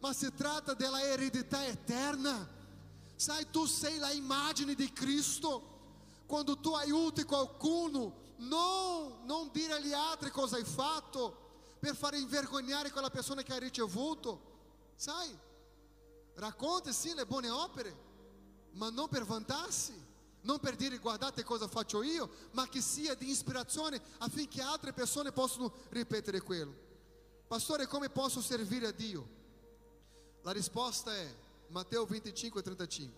ma si tratta della eredità eterna. Sai, tu sei la immagine di Cristo. Quando tu aiuti qualcuno, non dire agli altri cosa hai fatto per far invergognare quella persona che hai ricevuto. Sai, racconta sì le buone opere, ma non per vantarsi, non per dire guardate cosa faccio io, ma che sia di ispirazione affinché altre persone possano ripetere quello. Pastore, come posso servire a Dio? La risposta è Matteo 25:35.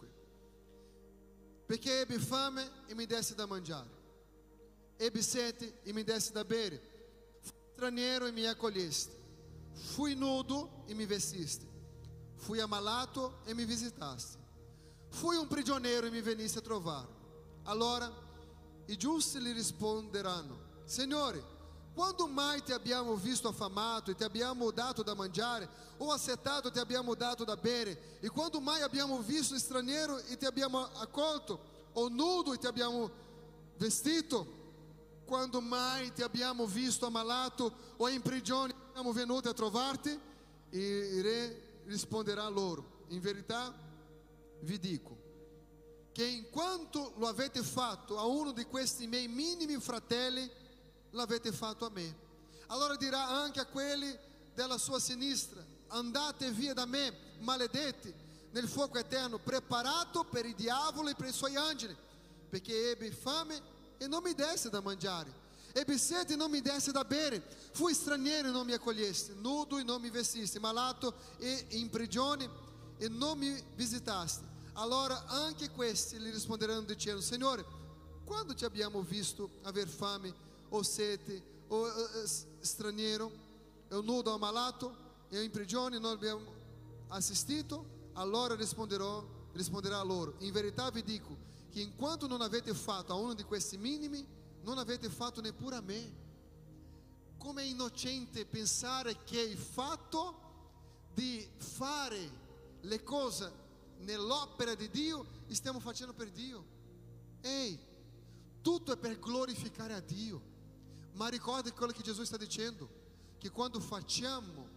Perché ebbi fame e mi deste da mangiare, ebbi sete e mi deste da bere, fui straniero e mi accoglieste, fui nudo e mi vestiste, fui ammalato e mi visitaste, fui un prigioniero e mi veniste a trovar. Allora i giusti gli risponderanno: Signore, quando mai ti abbiamo visto affamato e ti abbiamo dato da mangiare, o assetato e ti abbiamo dato da bere? E quando mai abbiamo visto straniero e ti abbiamo accolto, o nudo e ti abbiamo vestito? Quando mai ti abbiamo visto ammalato o in prigione e siamo venuti a trovarti? E il re risponderà loro: in verità vi dico che in quanto lo avete fatto a uno di questi miei minimi fratelli, l'avete fatto a me. Allora dirà anche a quelli della sua sinistra: andate via da me, maledetti, nel fuoco eterno preparato per il diavolo e per i suoi angeli. Perché ebbi fame e non mi deste da mangiare, ebbi sete e non mi deste da bere, fui straniero e non mi accoglieste, nudo e non mi vestiste, malato e in prigione e non mi visitaste. Allora anche questi gli risponderanno dicendo: Signore, quando ti abbiamo visto aver fame o sete, o straniero, o nudo, o malato, e in prigione non abbiamo assistito? Allora risponderà loro: in verità vi dico che inquanto non avete fatto a uno di questi minimi, non avete fatto neppure a me. Com'è innocente pensare che il fatto di fare le cose nell'opera di Dio stiamo facendo per Dio. Ehi, tutto è per glorificare a Dio. Ma ricorda quello che Gesù sta dicendo, che quando facciamo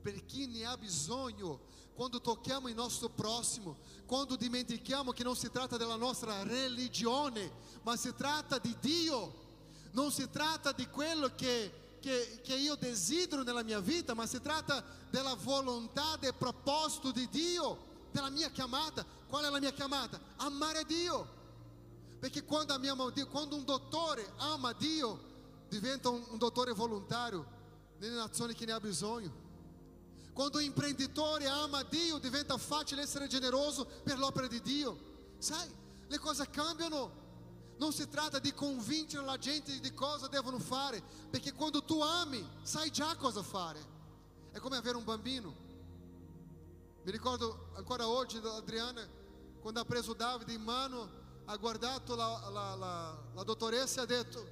per chi ne ha bisogno, quando tocchiamo il nostro prossimo, quando dimentichiamo che non si tratta della nostra religione, ma si tratta di Dio. Non si tratta di quello che io desidero nella mia vita, ma si tratta della volontà, del proposito di Dio, della mia chiamata. Qual è la mia chiamata? Amare Dio. Perché quando amiamo Dio, quando un dottore ama Dio, diventa un dottore volontario nelle nazioni che ne ha bisogno. Quando un imprenditore ama Dio, diventa facile essere generoso per l'opera di Dio. Sai, le cose cambiano. Non si tratta di convincere la gente di cosa devono fare, perché quando tu ami sai già cosa fare. È come avere un bambino. Mi ricordo ancora oggi Adriana, quando ha preso Davide in mano, ha guardato la dottoressa e ha detto: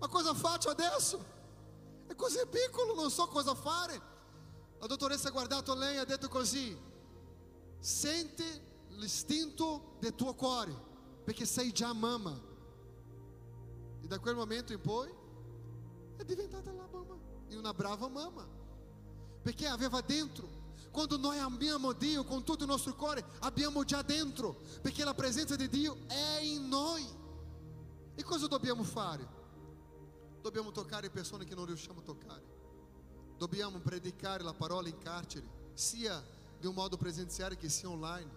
ma cosa faccio adesso? È così piccolo, non so cosa fare. La dottoressa ha guardato lei e ha detto così: senti l'istinto del tuo cuore, perché sei già mamma. E da quel momento in poi è diventata la mamma, e una brava mamma, perché aveva dentro. Quando noi amiamo Dio con tutto il nostro cuore, abbiamo già dentro, perché la presenza di Dio è in noi. E cosa dobbiamo fare? Dobbiamo toccare persone che non riusciamo a toccare. Dobbiamo predicare la parola in carcere, sia di un modo presenziale che sia online.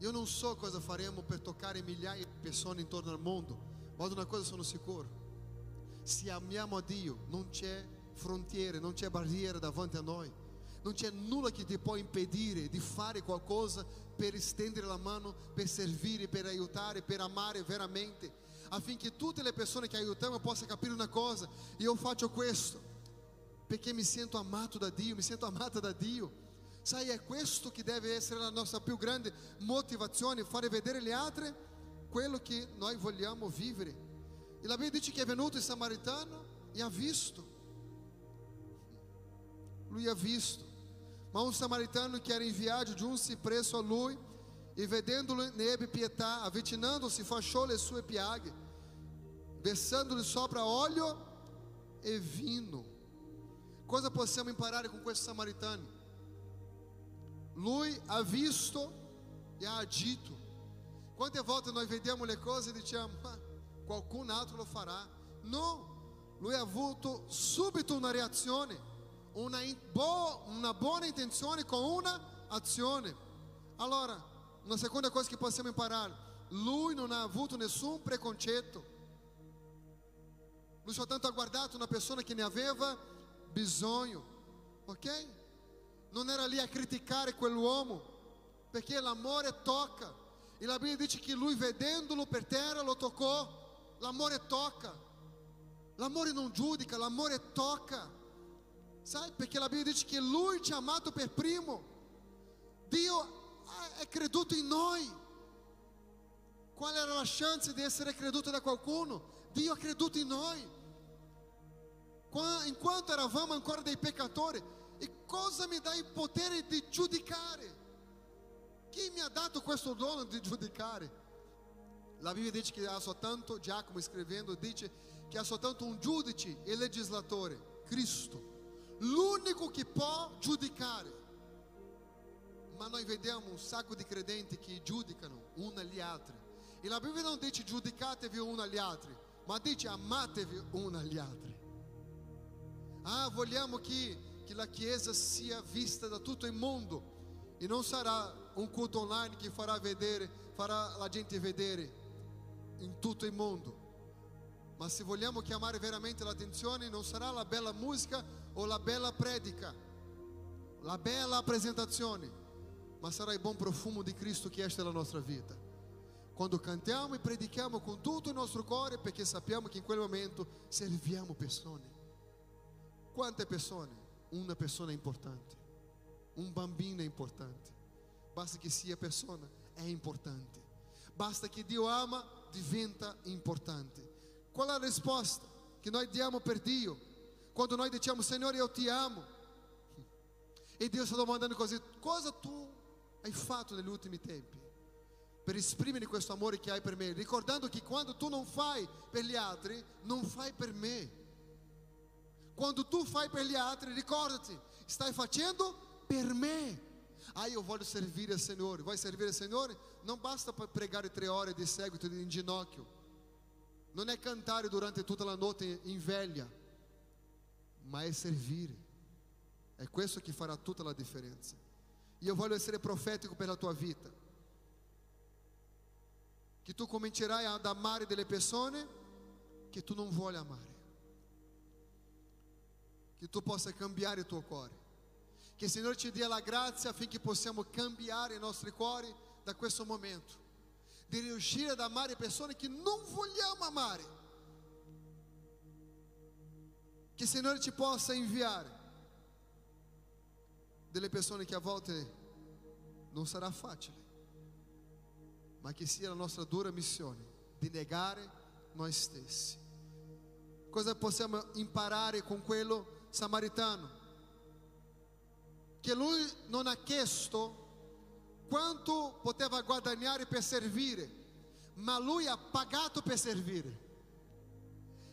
Io non so cosa faremo per toccare migliaia di persone intorno al mondo, ma di una cosa sono sicuro: se amiamo a Dio non c'è frontiere, non c'è barriera davanti a noi, non c'è nulla che ti può impedire di fare qualcosa per estendere la mano, per servire, per aiutare, per amare veramente, affinché tutte le persone che aiutiamo possano capire una cosa: io faccio questo perché mi sento amato da Dio, mi sento amata da Dio. Sai, è questo che deve essere la nostra più grande motivazione, fare vedere agli altri quello che noi vogliamo vivere. E la Bibbia dice che è venuto il samaritano e ha visto. Lui ha visto, ma un samaritano che era in viaggio giunse presso a lui, e vedendolo ne ebbe pietà, avvicinandosi fasciò le sue piaghe, versandogli sopra olio e vino. Cosa possiamo imparare con questo samaritano? Lui ha visto e ha agito. Quante volte noi vediamo le cose e diciamo: ma qualcun altro lo farà? No, lui ha avuto subito una reazione, una buona intenzione con una azione. Allora, una seconda cosa che possiamo imparare: lui non ha avuto nessun preconcetto. Lui soltanto ha guardato una persona che ne aveva bisogno, ok? Non era lì a criticare quell'uomo, perché l'amore tocca. E la Bibbia dice che lui, vedendolo per terra, lo toccò. L'amore tocca. L'amore non giudica, l'amore tocca. Sai? Perché la Bibbia dice che lui ci ha amato per primo. Dio è creduto in noi. Qual era la chance di essere creduto da qualcuno? Dio ha creduto in noi. Enquanto eravamo ancora dei peccatori, e cosa mi dà il potere di giudicare? Chi mi ha dato questo dono di giudicare? La Bibbia dice che ha soltanto, Giacomo scrivendo, dice che ha soltanto un giudice e legislatore, Cristo, l'unico che può giudicare. Ma noi vediamo un sacco di credenti che giudicano uno agli altri. E la Bibbia non dice giudicatevi uno agli altri, ma dice amatevi uno agli altri. Ah, vogliamo che la Chiesa sia vista da tutto il mondo, e non sarà un culto online che farà la gente vedere in tutto il mondo. Ma se vogliamo chiamare veramente l'attenzione, non sarà la bella musica o la bella predica, la bella presentazione, ma sarà il buon profumo di Cristo che esce dalla nostra vita. Quando cantiamo e predichiamo con tutto il nostro cuore, perché sappiamo che in quel momento serviamo persone. Quante persone? Una persona è importante, un bambino è importante, basta che sia persona, è importante. Basta che Dio ama, diventa importante. Qual è la risposta che noi diamo per Dio? Quando noi diciamo, Signore, io ti amo, e Dio sta domandando così, cosa tu hai fatto negli ultimi tempi per esprimere questo amore che hai per me, ricordando che quando tu non fai per gli altri, non fai per me. Quando tu fai per gli altri, ricordati, stai facendo per me. Ah, io voglio servire al Signore. Vuoi servire al Signore? Non basta pregare 3 ore di seguito in ginocchio, non è cantare durante tutta la notte in veglia, ma è servire. È questo che farà tutta la differenza. Io voglio essere profetico per la tua vita, che tu comincerai ad amare delle persone che tu non vuoi amare, che tu possa cambiare il tuo cuore, che il Signore ci dia la grazia affinché possiamo cambiare i nostri cuori da questo momento, di riuscire ad amare persone che non vogliamo amare, che il Signore ci possa inviare delle persone che a volte non sarà facile, ma che sia la nostra dura missione di negare noi stessi. Cosa possiamo imparare con quello samaritano? Che lui non ha chiesto quanto poteva guadagnare per servire, ma lui ha pagato per servire.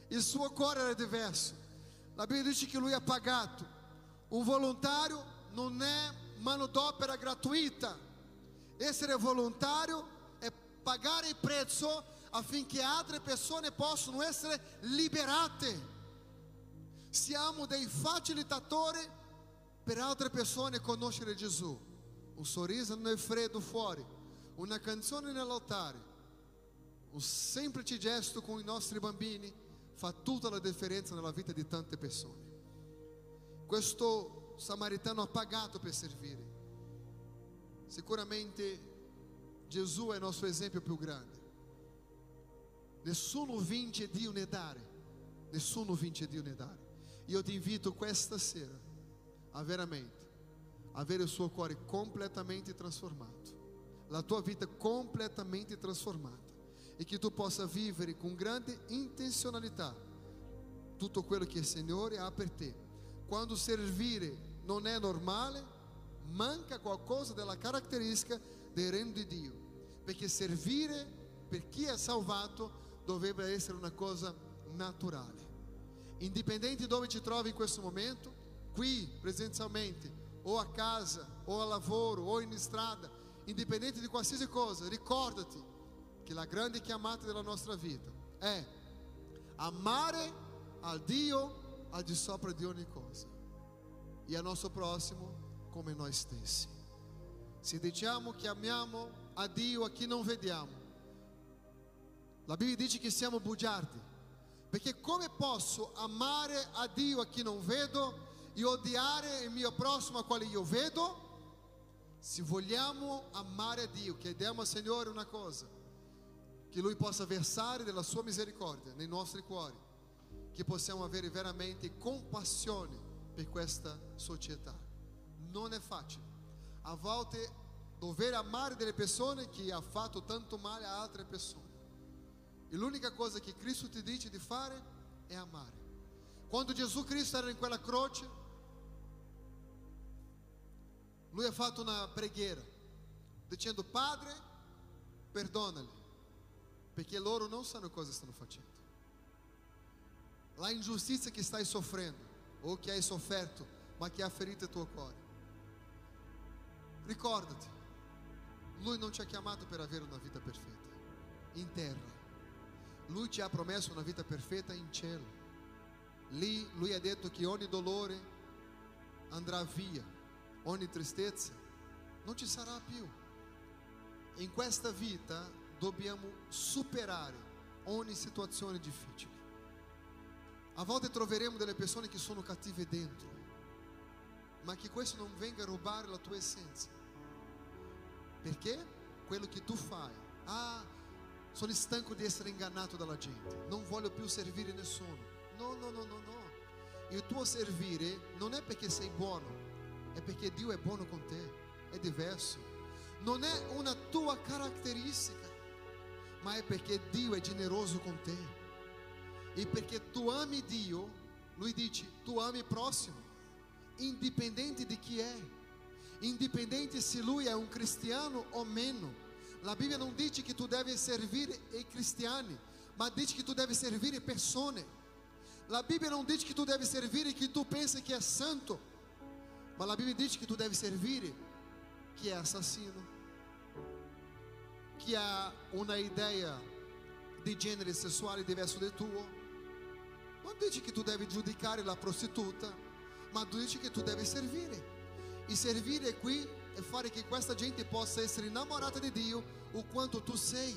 Il suo cuore era diverso. La Bibbia dice che lui ha pagato. Un volontario non è manodopera gratuita. Essere volontario è pagare il prezzo affinché altre persone possano essere liberate. Siamo dei facilitatori per altre persone conoscere Gesù. Un sorriso nel freddo fuori, una canzone nell'altare, un semplice gesto con i nostri bambini fa tutta la differenza nella vita di tante persone. Questo samaritano ha pagato per servire. Sicuramente Gesù è il nostro esempio più grande. Nessuno vince Dio né dare, nessuno vince Dio né dare. Io ti invito questa sera a veramente avere il suo cuore completamente trasformato, la tua vita completamente trasformata, e che tu possa vivere con grande intenzionalità tutto quello che il Signore ha per te. Quando servire non è normale, manca qualcosa della caratteristica del regno di Dio, perché servire per chi è salvato dovrebbe essere una cosa naturale. Indipendente dove ti trovi in questo momento, qui presenzialmente, o a casa, o al lavoro, o in strada, indipendente di qualsiasi cosa, ricordati che la grande chiamata della nostra vita è amare al Dio al di sopra di ogni cosa e al nostro prossimo come noi stessi. Se diciamo che amiamo a Dio a chi non vediamo, la Bibbia dice che siamo bugiardi, perché come posso amare a Dio a chi non vedo e odiare il mio prossimo a quale io vedo? Se vogliamo amare Dio, chiediamo al Signore una cosa: che Lui possa versare della sua misericordia nei nostri cuori, che possiamo avere veramente compassione per questa società. Non è facile. A volte dover amare delle persone che ha fatto tanto male a altre persone. E l'unica cosa che Cristo ti dice di fare è amare. Quando Gesù Cristo era in quella croce, Lui ha fatto una preghiera dicendo: Padre, perdonali, perché loro non sanno cosa stanno facendo. La ingiustizia che stai soffrendo o che hai sofferto, ma che ha ferito il tuo cuore, ricordati, Lui non ti ha chiamato per avere una vita perfetta in terra. Lui ti ha promesso una vita perfetta in cielo. Lì Lui ha detto che ogni dolore andrà via, ogni tristezza non ci sarà più. In questa vita dobbiamo superare ogni situazione difficile. A volte troveremo delle persone che sono cattive dentro, ma che questo non venga a rubare la tua essenza, perché quello che tu fai, sono stanco di essere ingannato dalla gente, non voglio più servire nessuno. No. Il tuo servire non è perché sei buono, è perché Dio è buono con te, è diverso. Non è una tua caratteristica, ma è perché Dio è generoso con te. E perché tu ami Dio, Lui dice, tu ami il prossimo, indipendente di chi è, indipendente se lui è un cristiano o meno. La Bibbia non dice che tu devi servire i cristiani, ma dice che tu devi servire persone. La Bibbia non dice che tu devi servire chi tu pensi che è santo, ma la Bibbia dice che tu devi servire chi è assassino, chi ha una idea di genere sessuale diverso da tuo. Non dice che tu devi giudicare la prostituta, ma dice che tu devi servire. E servire qui e fare che questa gente possa essere innamorata di Dio o quanto tu sei.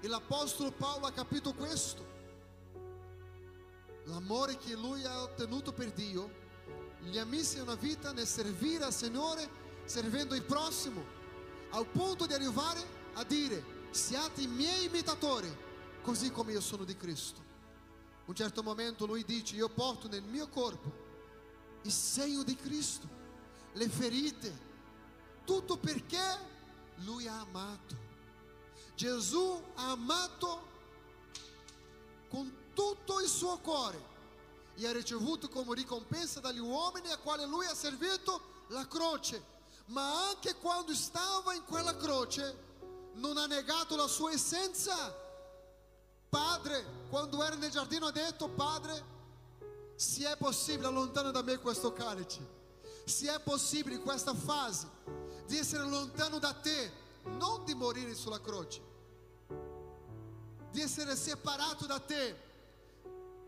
E l'apostolo Paolo ha capito questo. L'amore che lui ha ottenuto per Dio gli ha messo una vita nel servire al Signore, servendo il prossimo, al punto di arrivare a dire: siate i miei imitatori, così come io sono di Cristo. Un certo momento lui dice: io porto nel mio corpo il segno di Cristo, le ferite, tutto perché Lui ha amato. Gesù ha amato con tutto il suo cuore e ha ricevuto come ricompensa dagli uomini a quale Lui ha servito la croce. Ma anche quando stava in quella croce non ha negato la sua essenza. Padre, quando era nel giardino ha detto: Padre, se è possibile allontana da me questo calice, se è possibile in questa fase di essere lontano da te, non di morire sulla croce, di essere separato da te,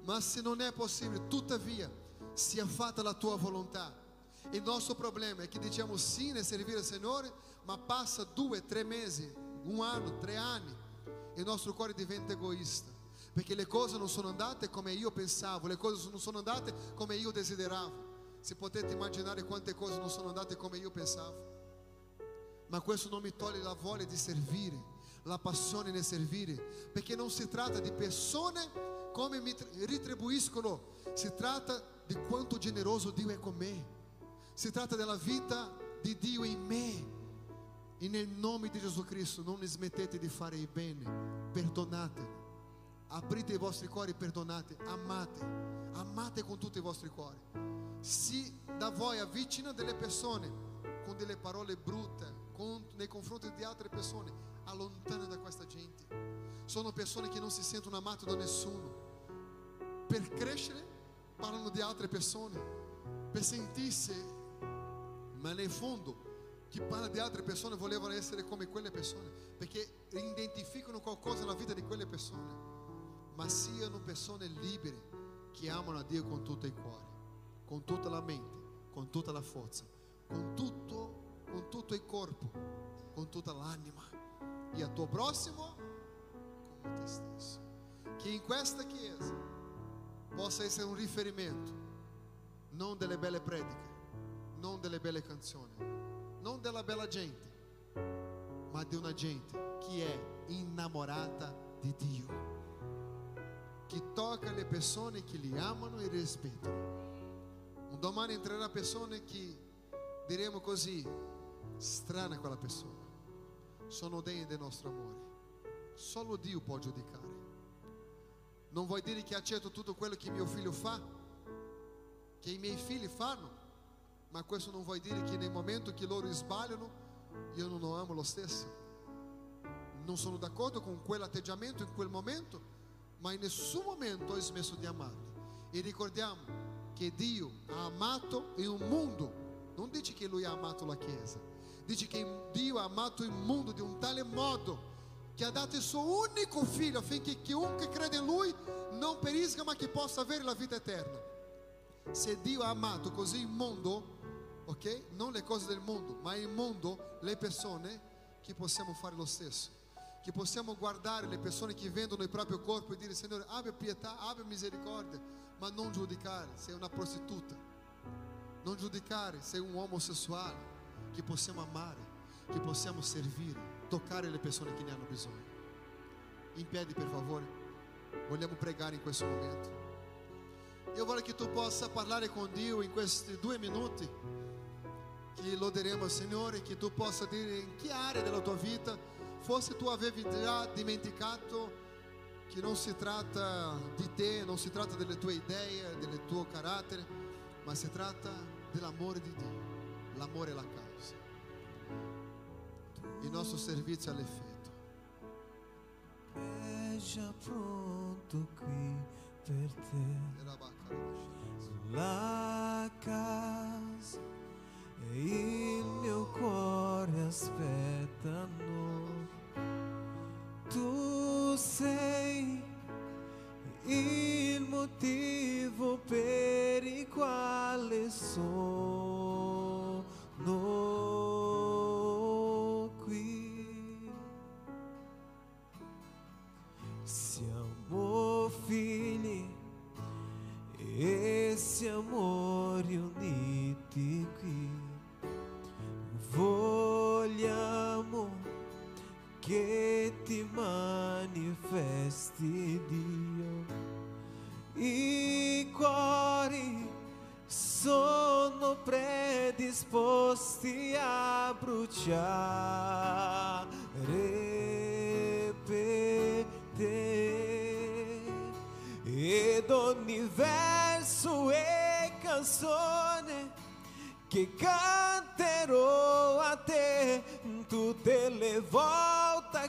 ma se non è possibile, tuttavia sia fatta la tua volontà. Il nostro problema è che diciamo sì nel servire il Signore, ma passa 2, 3 mesi, 1 anno, 3 anni, il nostro cuore diventa egoista, perché le cose non sono andate come io pensavo, le cose non sono andate come io desideravo. Se potete immaginare quante cose non sono andate come io pensavo, ma questo non mi toglie la voglia di servire, la passione nel servire, perché non si tratta di persone come mi retribuiscono, si tratta di quanto generoso Dio è con me, si tratta della vita di Dio in me. E nel nome di Gesù Cristo non smettete di fare il bene, perdonate, aprite i vostri cuori, perdonate, amate con tutto il vostro cuore. Se da voi avvicina delle persone con delle parole brutte nei confronti di altre persone, allontana da questa gente. Sono persone che non si sentono amate da nessuno. Per crescere parlano di altre persone, per sentirsi, ma nel fondo chi parla di altre persone volevano essere come quelle persone, perché identificano qualcosa nella vita di quelle persone. Ma siano persone libere che amano a Dio con tutto il cuore, con tutta la mente, con tutta la forza, con tutto il corpo, con tutta l'anima, e a tuo prossimo come te stesso. Che in questa chiesa possa essere un riferimento, non delle belle prediche, non delle belle canzoni, não della bella gente, ma di una gente che è innamorata di Dio, che tocca le persone che li amano e rispettano. Un domani entrerà persone che diremo così: strana quella persona, sono degne del nostro amore. Solo Dio può giudicare. Non vuol dire che accetto tutto quello che mio figlio fa, che i miei figli fanno, ma questo non vuol dire che nel momento che loro sbagliano io non lo amo lo stesso. Non sono d'accordo con quell'atteggiamento in quel momento, ma in nessun momento ho smesso di amarli. E ricordiamo che Dio ha amato il mondo. Non dice che Lui ha amato la Chiesa, dice che Dio ha amato il mondo di un tale modo che ha dato il suo unico figlio affinché chiunque crede in Lui non perisca ma che possa avere la vita eterna. Se Dio ha amato così il mondo, ok? Non le cose del mondo, ma il mondo, le persone, che possiamo fare lo stesso, che possiamo guardare le persone che vendono il proprio corpo e dire: Signore, abbia pietà, abbia misericordia, ma non giudicare se è una prostituta, non giudicare se è un omosessuale, che possiamo amare, che possiamo servire, toccare le persone che ne hanno bisogno. In piedi per favore, vogliamo pregare in questo momento. Io voglio che tu possa parlare con Dio in questi 2 minuti che loderemo al Signore, che tu possa dire in che area della tua vita forse tu avevi già dimenticato che non si tratta di te, non si tratta delle tue idee, del tuo carattere, ma si tratta dell'amore di Dio. L'amore è la causa. Il nostro servizio all'effetto. È già pronto qui per te. La casa e il mio cuore aspettano. Tu sei il motivo per il quale sono qui. Siamo figli e siamo riuniti qui. Vogliamo che ti manifesti Dio. I cuori sono predisposti a bruciare per te, ed ogni verso e canzone che canterò a te, tutte le volte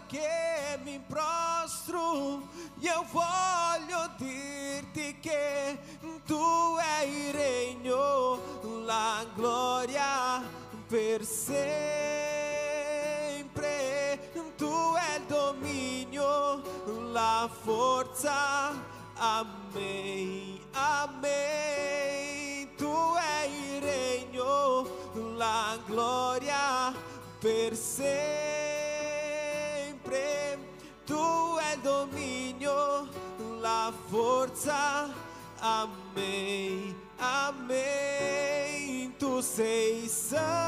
che mi prostro io voglio dirti che tu hai il regno, la gloria per sempre, tu hai il dominio, la forza, amen, amen, tu hai il regno, la gloria per sempre, tu hai il dominio, la forza, amen, amen, tu sei santo,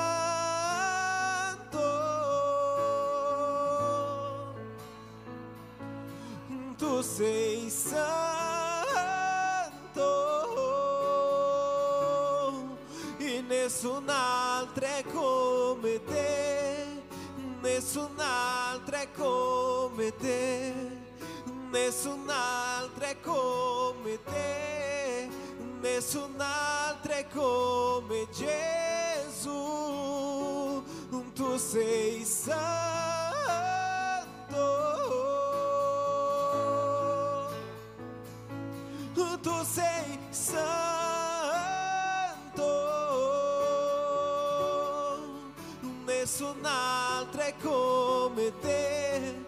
tu sei santo, e nessun'altro è come te. Nessun'altra è come te, nessun'altra è come te, nessun'altra è come Gesù, tu sei santo, tu sei santo, nessun'altra è come te,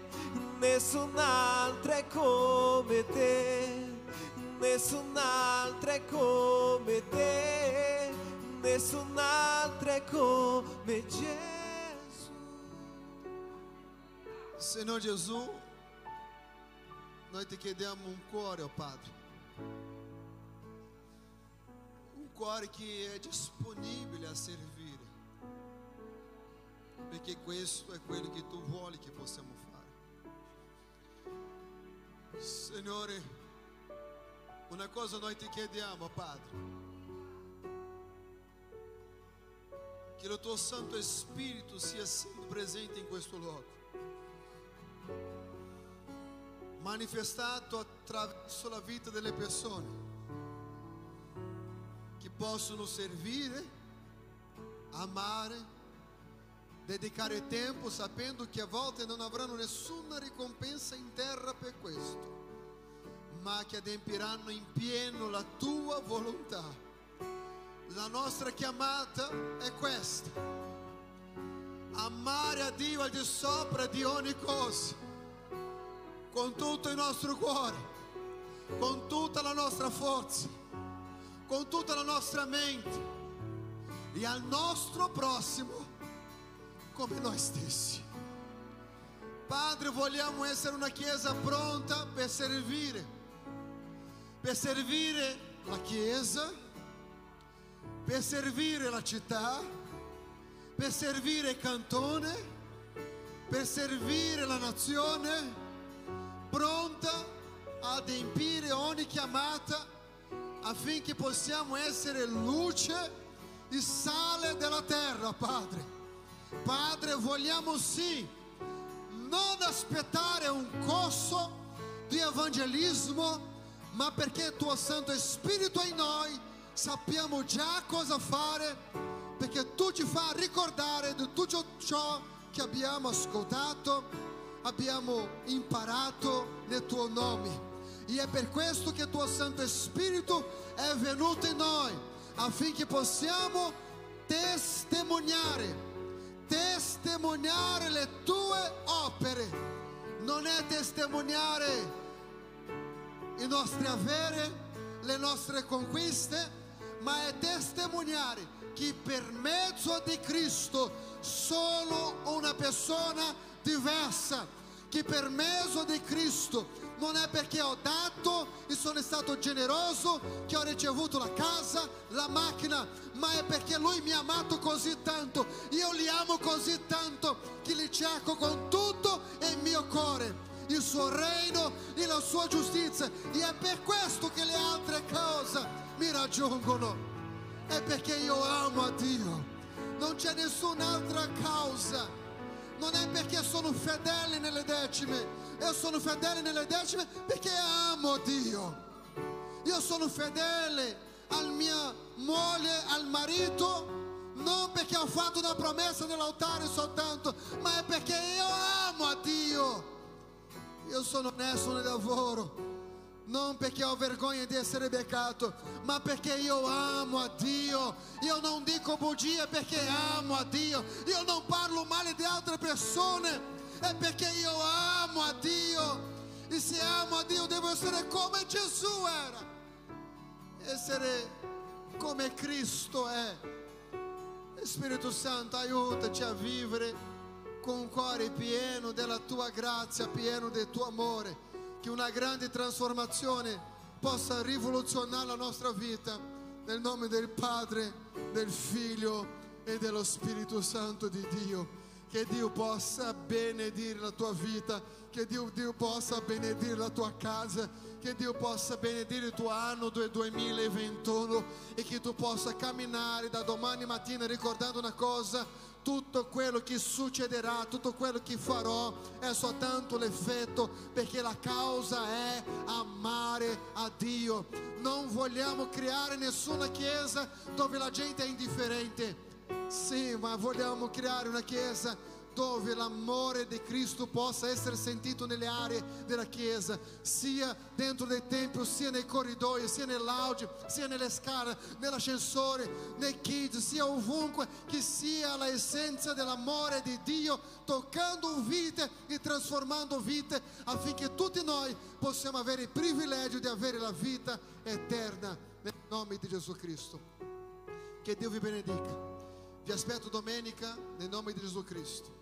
nessun'altra è come te, nessun'altra è come te, nessun'altra è come Gesù. Signor Gesù, noi ti chiediamo un cuore, oh Padre, un cuore che è disponibile a servire, perché questo è quello che tu vuoi che possiamo fare. Signore, una cosa noi ti chiediamo, Padre, che il tuo Santo Espírito sia sempre presente in questo luogo, manifestato attraverso la vita delle persone che possono servire, amare, dedicare tempo sapendo che a volte non avranno nessuna ricompensa in terra per questo, ma che adempiranno in pieno la tua volontà. La nostra chiamata è questa: amare a Dio al di sopra di ogni cosa, con tutto il nostro cuore, con tutta la nostra forza, con tutta la nostra mente, e al nostro prossimo come noi stessi. Padre, vogliamo essere una chiesa pronta per servire la chiesa, per servire la città, per servire il cantone, per servire la nazione, pronta ad adempiere ogni chiamata affinché possiamo essere luce e sale della terra, Padre. Padre, vogliamo sì non aspettare un corso di evangelismo, ma perché il tuo Santo Spirito è in noi, sappiamo già cosa fare, perché tu ci fai ricordare di tutto ciò che abbiamo ascoltato, abbiamo imparato nel tuo nome, e è per questo che il tuo Santo Spirito è venuto in noi, affinché possiamo testimoniare le tue opere. Non è testimoniare i nostri averi, le nostre conquiste, ma è testimoniare che per mezzo di Cristo solo una persona diversa, che per mezzo di Cristo non è perché ho dato e sono stato generoso che ho ricevuto la casa, la macchina, ma è perché Lui mi ha amato così tanto, io li amo così tanto che li cerco con tutto il mio cuore, il suo reino e la sua giustizia, e è per questo che le altre cose mi raggiungono, è perché io amo a Dio, non c'è nessun'altra causa. Non è perché sono fedele nelle decime, io sono fedele nelle decime perché amo Dio, io sono fedele al mia moglie, al marito, non perché ho fatto una promessa nell'altare soltanto, ma è perché io amo a Dio. Io sono onesto nel lavoro, non perché ho vergogna di essere beccato, ma perché io amo a Dio. Io non dico bugie perché amo a Dio. Io non parlo male di altre persone, è perché io amo a Dio. E se amo a Dio devo essere come Gesù era, essere come Cristo è. Spirito Santo, aiutaci a vivere con un cuore pieno della tua grazia, pieno del tuo amore, che una grande trasformazione possa rivoluzionare la nostra vita, nel nome del Padre, del Figlio e dello Spirito Santo di Dio. Che Dio possa benedire la tua vita, che Dio possa benedire la tua casa, che Dio possa benedire il tuo anno 2021, e che tu possa camminare da domani mattina ricordando una cosa: tutto quello che succederà, tutto quello che farò è soltanto l'effetto, perché la causa è amare a Dio. Non vogliamo creare nessuna chiesa dove la gente è indifferente, sì, ma vogliamo creare una chiesa dove l'amore di Cristo possa essere sentito nelle aree della chiesa, sia dentro del tempio, sia nei corridoi, sia nell'audio, sia nelle scale, nell'ascensore, nei kids, sia ovunque, che sia la essenza dell'amore di Dio toccando vite e trasformando vite, affinché tutti noi possiamo avere il privilegio di avere la vita eterna, nel nome di Gesù Cristo. Che Dio vi benedica. Vi aspetto domenica, nel nome di Gesù Cristo.